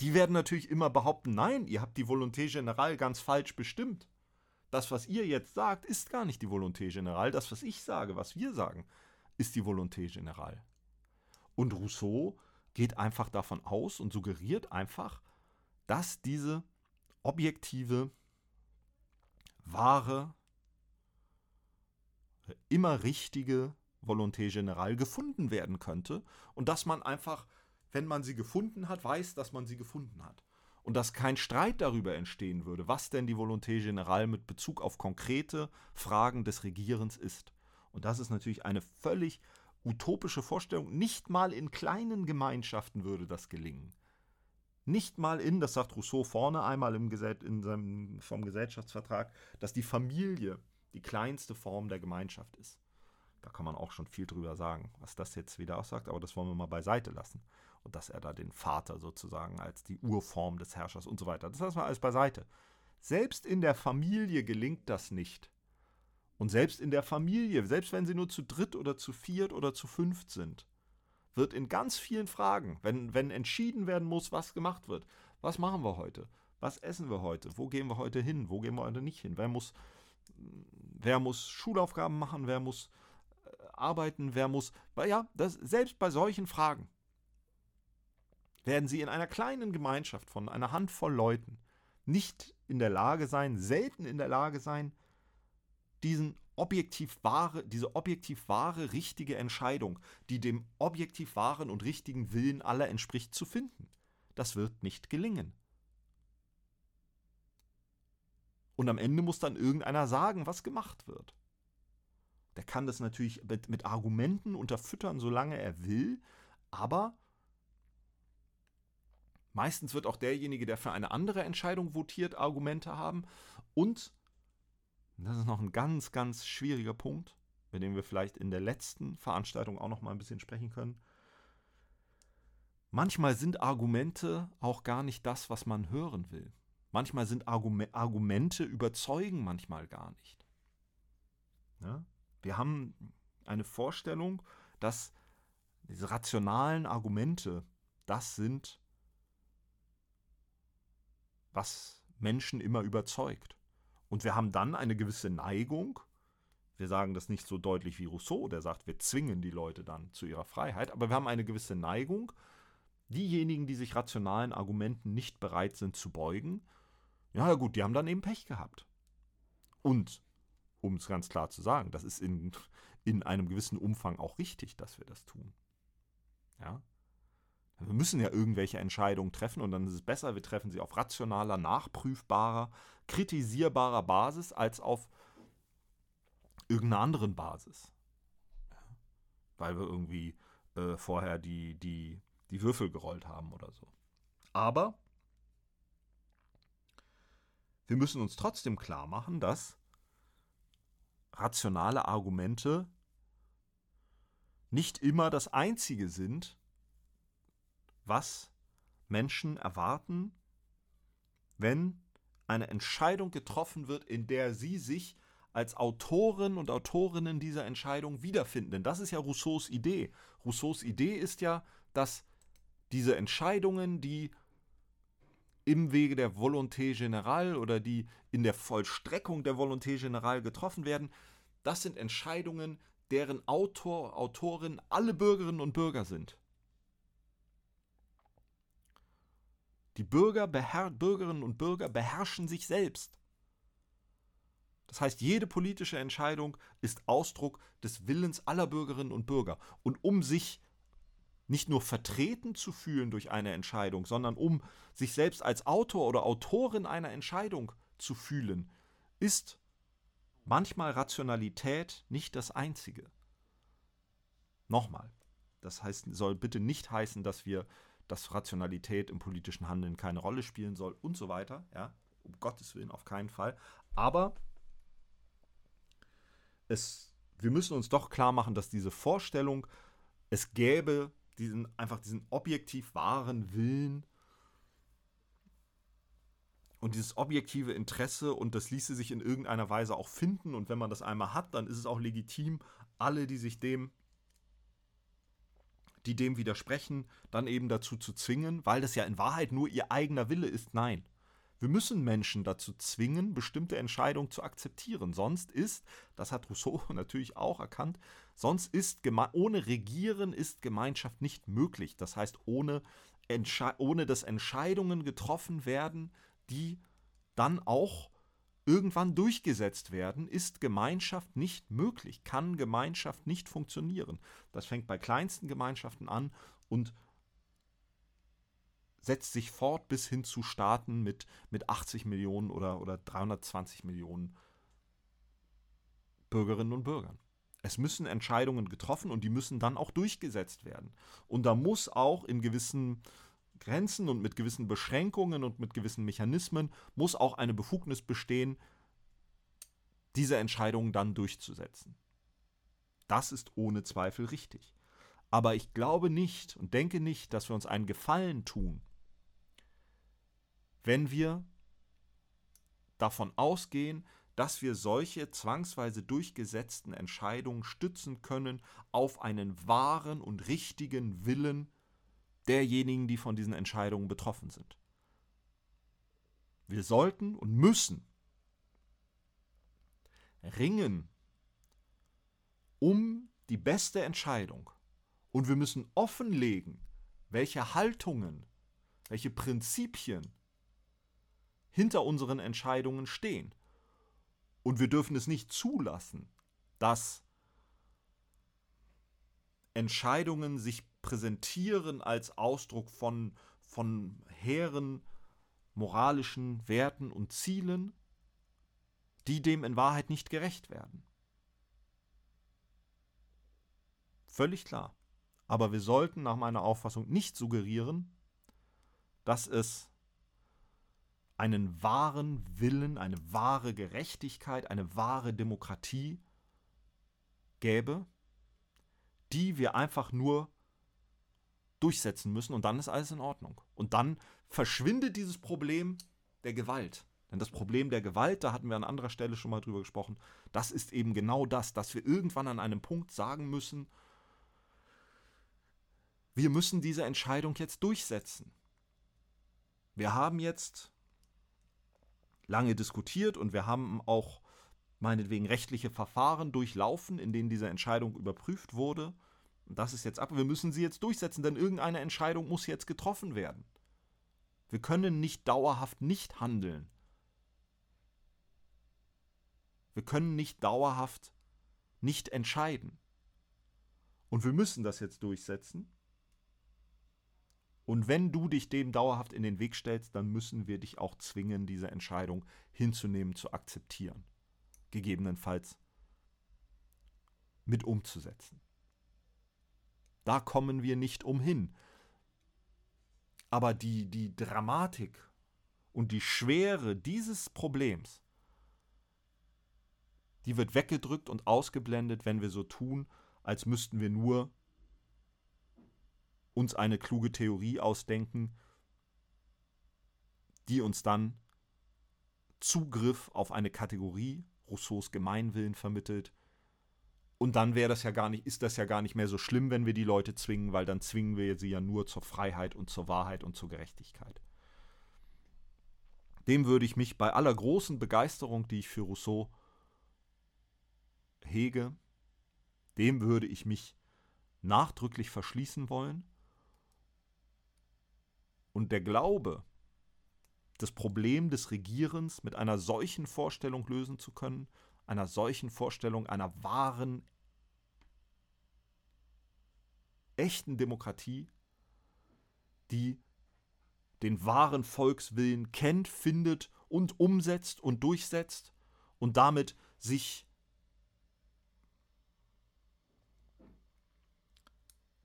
die werden natürlich immer behaupten, nein, ihr habt die Volonté générale ganz falsch bestimmt. Das, was ihr jetzt sagt, ist gar nicht die Volonté générale. Das, was ich sage, was wir sagen, ist die Volonté générale. Und Rousseau geht einfach davon aus und suggeriert einfach, dass diese objektive, wahre, immer richtige Volonté générale gefunden werden könnte und dass man einfach, wenn man sie gefunden hat, weiß, dass man sie gefunden hat. Und dass kein Streit darüber entstehen würde, was denn die Volonté générale mit Bezug auf konkrete Fragen des Regierens ist. Und das ist natürlich eine völlig utopische Vorstellung. Nicht mal in kleinen Gemeinschaften würde das gelingen. Nicht mal in, das sagt Rousseau vorne einmal im Gesell- in seinem, vom Gesellschaftsvertrag, dass die Familie die kleinste Form der Gemeinschaft ist. Da kann man auch schon viel drüber sagen, was das jetzt wieder aussagt, aber das wollen wir mal beiseite lassen. Und dass er da den Vater sozusagen als die Urform des Herrschers und so weiter, das lassen wir alles beiseite. Selbst in der Familie gelingt das nicht. Und selbst in der Familie, selbst wenn sie nur zu dritt oder zu viert oder zu fünft sind, wird in ganz vielen Fragen, wenn, wenn entschieden werden muss, was gemacht wird, was machen wir heute, was essen wir heute, wo gehen wir heute hin, wo gehen wir heute nicht hin, wer muss, wer muss Schulaufgaben machen, wer muss arbeiten, wer muss, ja, das, selbst bei solchen Fragen werden sie in einer kleinen Gemeinschaft von einer Handvoll Leuten nicht in der Lage sein, selten in der Lage sein, diesen objektiv wahre, diese objektiv wahre, richtige Entscheidung, die dem objektiv wahren und richtigen Willen aller entspricht, zu finden. Das wird nicht gelingen. Und am Ende muss dann irgendeiner sagen, was gemacht wird. Der kann das natürlich mit, mit Argumenten unterfüttern, solange er will, aber meistens wird auch derjenige, der für eine andere Entscheidung votiert, Argumente haben. Und das ist noch ein ganz, ganz schwieriger Punkt, über den wir vielleicht in der letzten Veranstaltung auch noch mal ein bisschen sprechen können. Manchmal sind Argumente auch gar nicht das, was man hören will. Manchmal sind Argum- Argumente überzeugen manchmal gar nicht. Ja? Wir haben eine Vorstellung, dass diese rationalen Argumente, das sind, was Menschen immer überzeugt. Und wir haben dann eine gewisse Neigung, wir sagen das nicht so deutlich wie Rousseau, der sagt, wir zwingen die Leute dann zu ihrer Freiheit, aber wir haben eine gewisse Neigung, diejenigen, die sich rationalen Argumenten nicht bereit sind zu beugen, ja gut, die haben dann eben Pech gehabt. Und, um es ganz klar zu sagen, das ist in, in einem gewissen Umfang auch richtig, dass wir das tun. Ja? Wir müssen ja irgendwelche Entscheidungen treffen und dann ist es besser, wir treffen sie auf rationaler, nachprüfbarer, kritisierbarer Basis als auf irgendeiner anderen Basis. Ja? Weil wir irgendwie äh, vorher die, die die Würfel gerollt haben oder so. Aber wir müssen uns trotzdem klar machen, dass rationale Argumente nicht immer das Einzige sind, was Menschen erwarten, wenn eine Entscheidung getroffen wird, in der sie sich als Autoren und Autorinnen dieser Entscheidung wiederfinden. Denn das ist ja Rousseaus Idee. Rousseaus Idee ist ja, dass diese Entscheidungen, die im Wege der Volonté générale oder die in der Vollstreckung der Volonté générale getroffen werden, das sind Entscheidungen, deren Autor, Autorin alle Bürgerinnen und Bürger sind. Die Bürger beher- Bürgerinnen und Bürger beherrschen sich selbst. Das heißt, jede politische Entscheidung ist Ausdruck des Willens aller Bürgerinnen und Bürger. Und um sich nicht nur vertreten zu fühlen durch eine Entscheidung, sondern um sich selbst als Autor oder Autorin einer Entscheidung zu fühlen, ist manchmal Rationalität nicht das Einzige. Nochmal, das heißt, soll bitte nicht heißen, dass wir, dass Rationalität im politischen Handeln keine Rolle spielen soll und so weiter, ja, um Gottes Willen auf keinen Fall, aber es, wir müssen uns doch klar machen, dass diese Vorstellung, es gäbe diesen, einfach diesen objektiv wahren Willen und dieses objektive Interesse und das ließe sich in irgendeiner Weise auch finden und wenn man das einmal hat, dann ist es auch legitim, alle, die sich dem, die dem widersprechen, dann eben dazu zu zwingen, weil das ja in Wahrheit nur ihr eigener Wille ist. Nein, wir müssen Menschen dazu zwingen, bestimmte Entscheidungen zu akzeptieren. Sonst ist, das hat Rousseau natürlich auch erkannt, sonst ist, geme- ohne Regieren ist Gemeinschaft nicht möglich. Das heißt, ohne, Entsche- ohne dass Entscheidungen getroffen werden, die dann auch irgendwann durchgesetzt werden, ist Gemeinschaft nicht möglich, kann Gemeinschaft nicht funktionieren. Das fängt bei kleinsten Gemeinschaften an und setzt sich fort bis hin zu Staaten mit, mit achtzig Millionen oder, oder dreihundertzwanzig Millionen Bürgerinnen und Bürgern. Es müssen Entscheidungen getroffen und die müssen dann auch durchgesetzt werden. Und da muss auch in gewissen Grenzen und mit gewissen Beschränkungen und mit gewissen Mechanismen muss auch eine Befugnis bestehen, diese Entscheidungen dann durchzusetzen. Das ist ohne Zweifel richtig. Aber ich glaube nicht und denke nicht, dass wir uns einen Gefallen tun, wenn wir davon ausgehen, dass wir solche zwangsweise durchgesetzten Entscheidungen stützen können auf einen wahren und richtigen Willen derjenigen, die von diesen Entscheidungen betroffen sind. Wir sollten und müssen ringen um die beste Entscheidung. Und wir müssen offenlegen, welche Haltungen, welche Prinzipien hinter unseren Entscheidungen stehen. Und wir dürfen es nicht zulassen, dass Entscheidungen sich präsentieren als Ausdruck von, von hehren moralischen Werten und Zielen, die dem in Wahrheit nicht gerecht werden. Völlig klar. Aber wir sollten nach meiner Auffassung nicht suggerieren, dass es einen wahren Willen, eine wahre Gerechtigkeit, eine wahre Demokratie gäbe, die wir einfach nur durchsetzen müssen und dann ist alles in Ordnung. Und dann verschwindet dieses Problem der Gewalt. Denn das Problem der Gewalt, da hatten wir an anderer Stelle schon mal drüber gesprochen, das ist eben genau das, dass wir irgendwann an einem Punkt sagen müssen, wir müssen diese Entscheidung jetzt durchsetzen. Wir haben jetzt lange diskutiert und wir haben auch meinetwegen rechtliche Verfahren durchlaufen, in denen diese Entscheidung überprüft wurde. Das ist jetzt ab, wir müssen sie jetzt durchsetzen, denn irgendeine Entscheidung muss jetzt getroffen werden. Wir können nicht dauerhaft nicht handeln. Wir können nicht dauerhaft nicht entscheiden. Und wir müssen das jetzt durchsetzen. Und wenn du dich dem dauerhaft in den Weg stellst, dann müssen wir dich auch zwingen, diese Entscheidung hinzunehmen, zu akzeptieren. Gegebenenfalls mit umzusetzen. Da kommen wir nicht umhin. Aber die, die Dramatik und die Schwere dieses Problems, die wird weggedrückt und ausgeblendet, wenn wir so tun, als müssten wir nur uns eine kluge Theorie ausdenken, die uns dann Zugriff auf eine Kategorie, Rousseaus Gemeinwillen, vermittelt. Und dann wäre das ja gar nicht, ist das ja gar nicht mehr so schlimm, wenn wir die Leute zwingen, weil dann zwingen wir sie ja nur zur Freiheit und zur Wahrheit und zur Gerechtigkeit. Dem würde ich mich bei aller großen Begeisterung, die ich für Rousseau hege, dem würde ich mich nachdrücklich verschließen wollen. Und der Glaube, das Problem des Regierens mit einer solchen Vorstellung lösen zu können, einer solchen Vorstellung, einer wahren, echten Demokratie, die den wahren Volkswillen kennt, findet und umsetzt und durchsetzt und damit sich,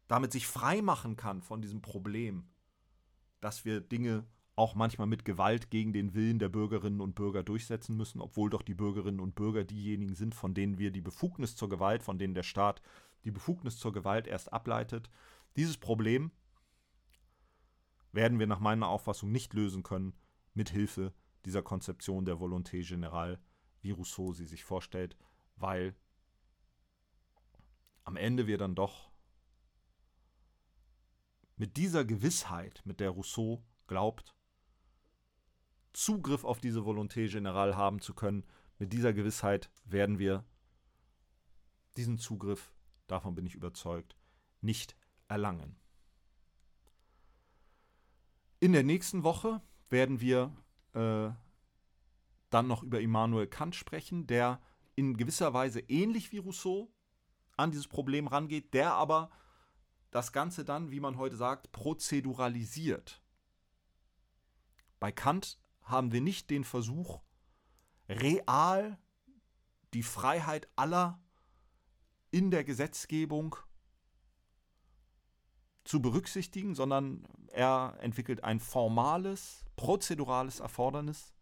damit sich frei machen kann von diesem Problem, dass wir Dinge auch manchmal mit Gewalt gegen den Willen der Bürgerinnen und Bürger durchsetzen müssen, obwohl doch die Bürgerinnen und Bürger diejenigen sind, von denen wir die Befugnis zur Gewalt, von denen der Staat die Befugnis zur Gewalt erst ableitet. Dieses Problem werden wir nach meiner Auffassung nicht lösen können, mit Hilfe dieser Konzeption der Volonté générale, wie Rousseau sie sich vorstellt, weil am Ende wir dann doch mit dieser Gewissheit, mit der Rousseau glaubt, Zugriff auf diese Volonté générale haben zu können. Mit dieser Gewissheit werden wir diesen Zugriff, davon bin ich überzeugt, nicht erlangen. In der nächsten Woche werden wir äh, dann noch über Immanuel Kant sprechen, der in gewisser Weise ähnlich wie Rousseau an dieses Problem rangeht, der aber das Ganze dann, wie man heute sagt, prozeduralisiert. Bei Kant haben wir nicht den Versuch, real die Freiheit aller in der Gesetzgebung zu berücksichtigen, sondern er entwickelt ein formales, prozedurales Erfordernis.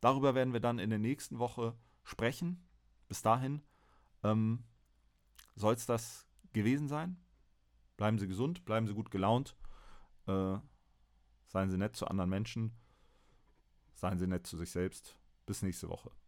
Darüber werden wir dann in der nächsten Woche sprechen. Bis dahin ähm, soll es das gewesen sein. Bleiben Sie gesund, bleiben Sie gut gelaunt, äh, seien Sie nett zu anderen Menschen. Seien Sie nett zu sich selbst. Bis nächste Woche.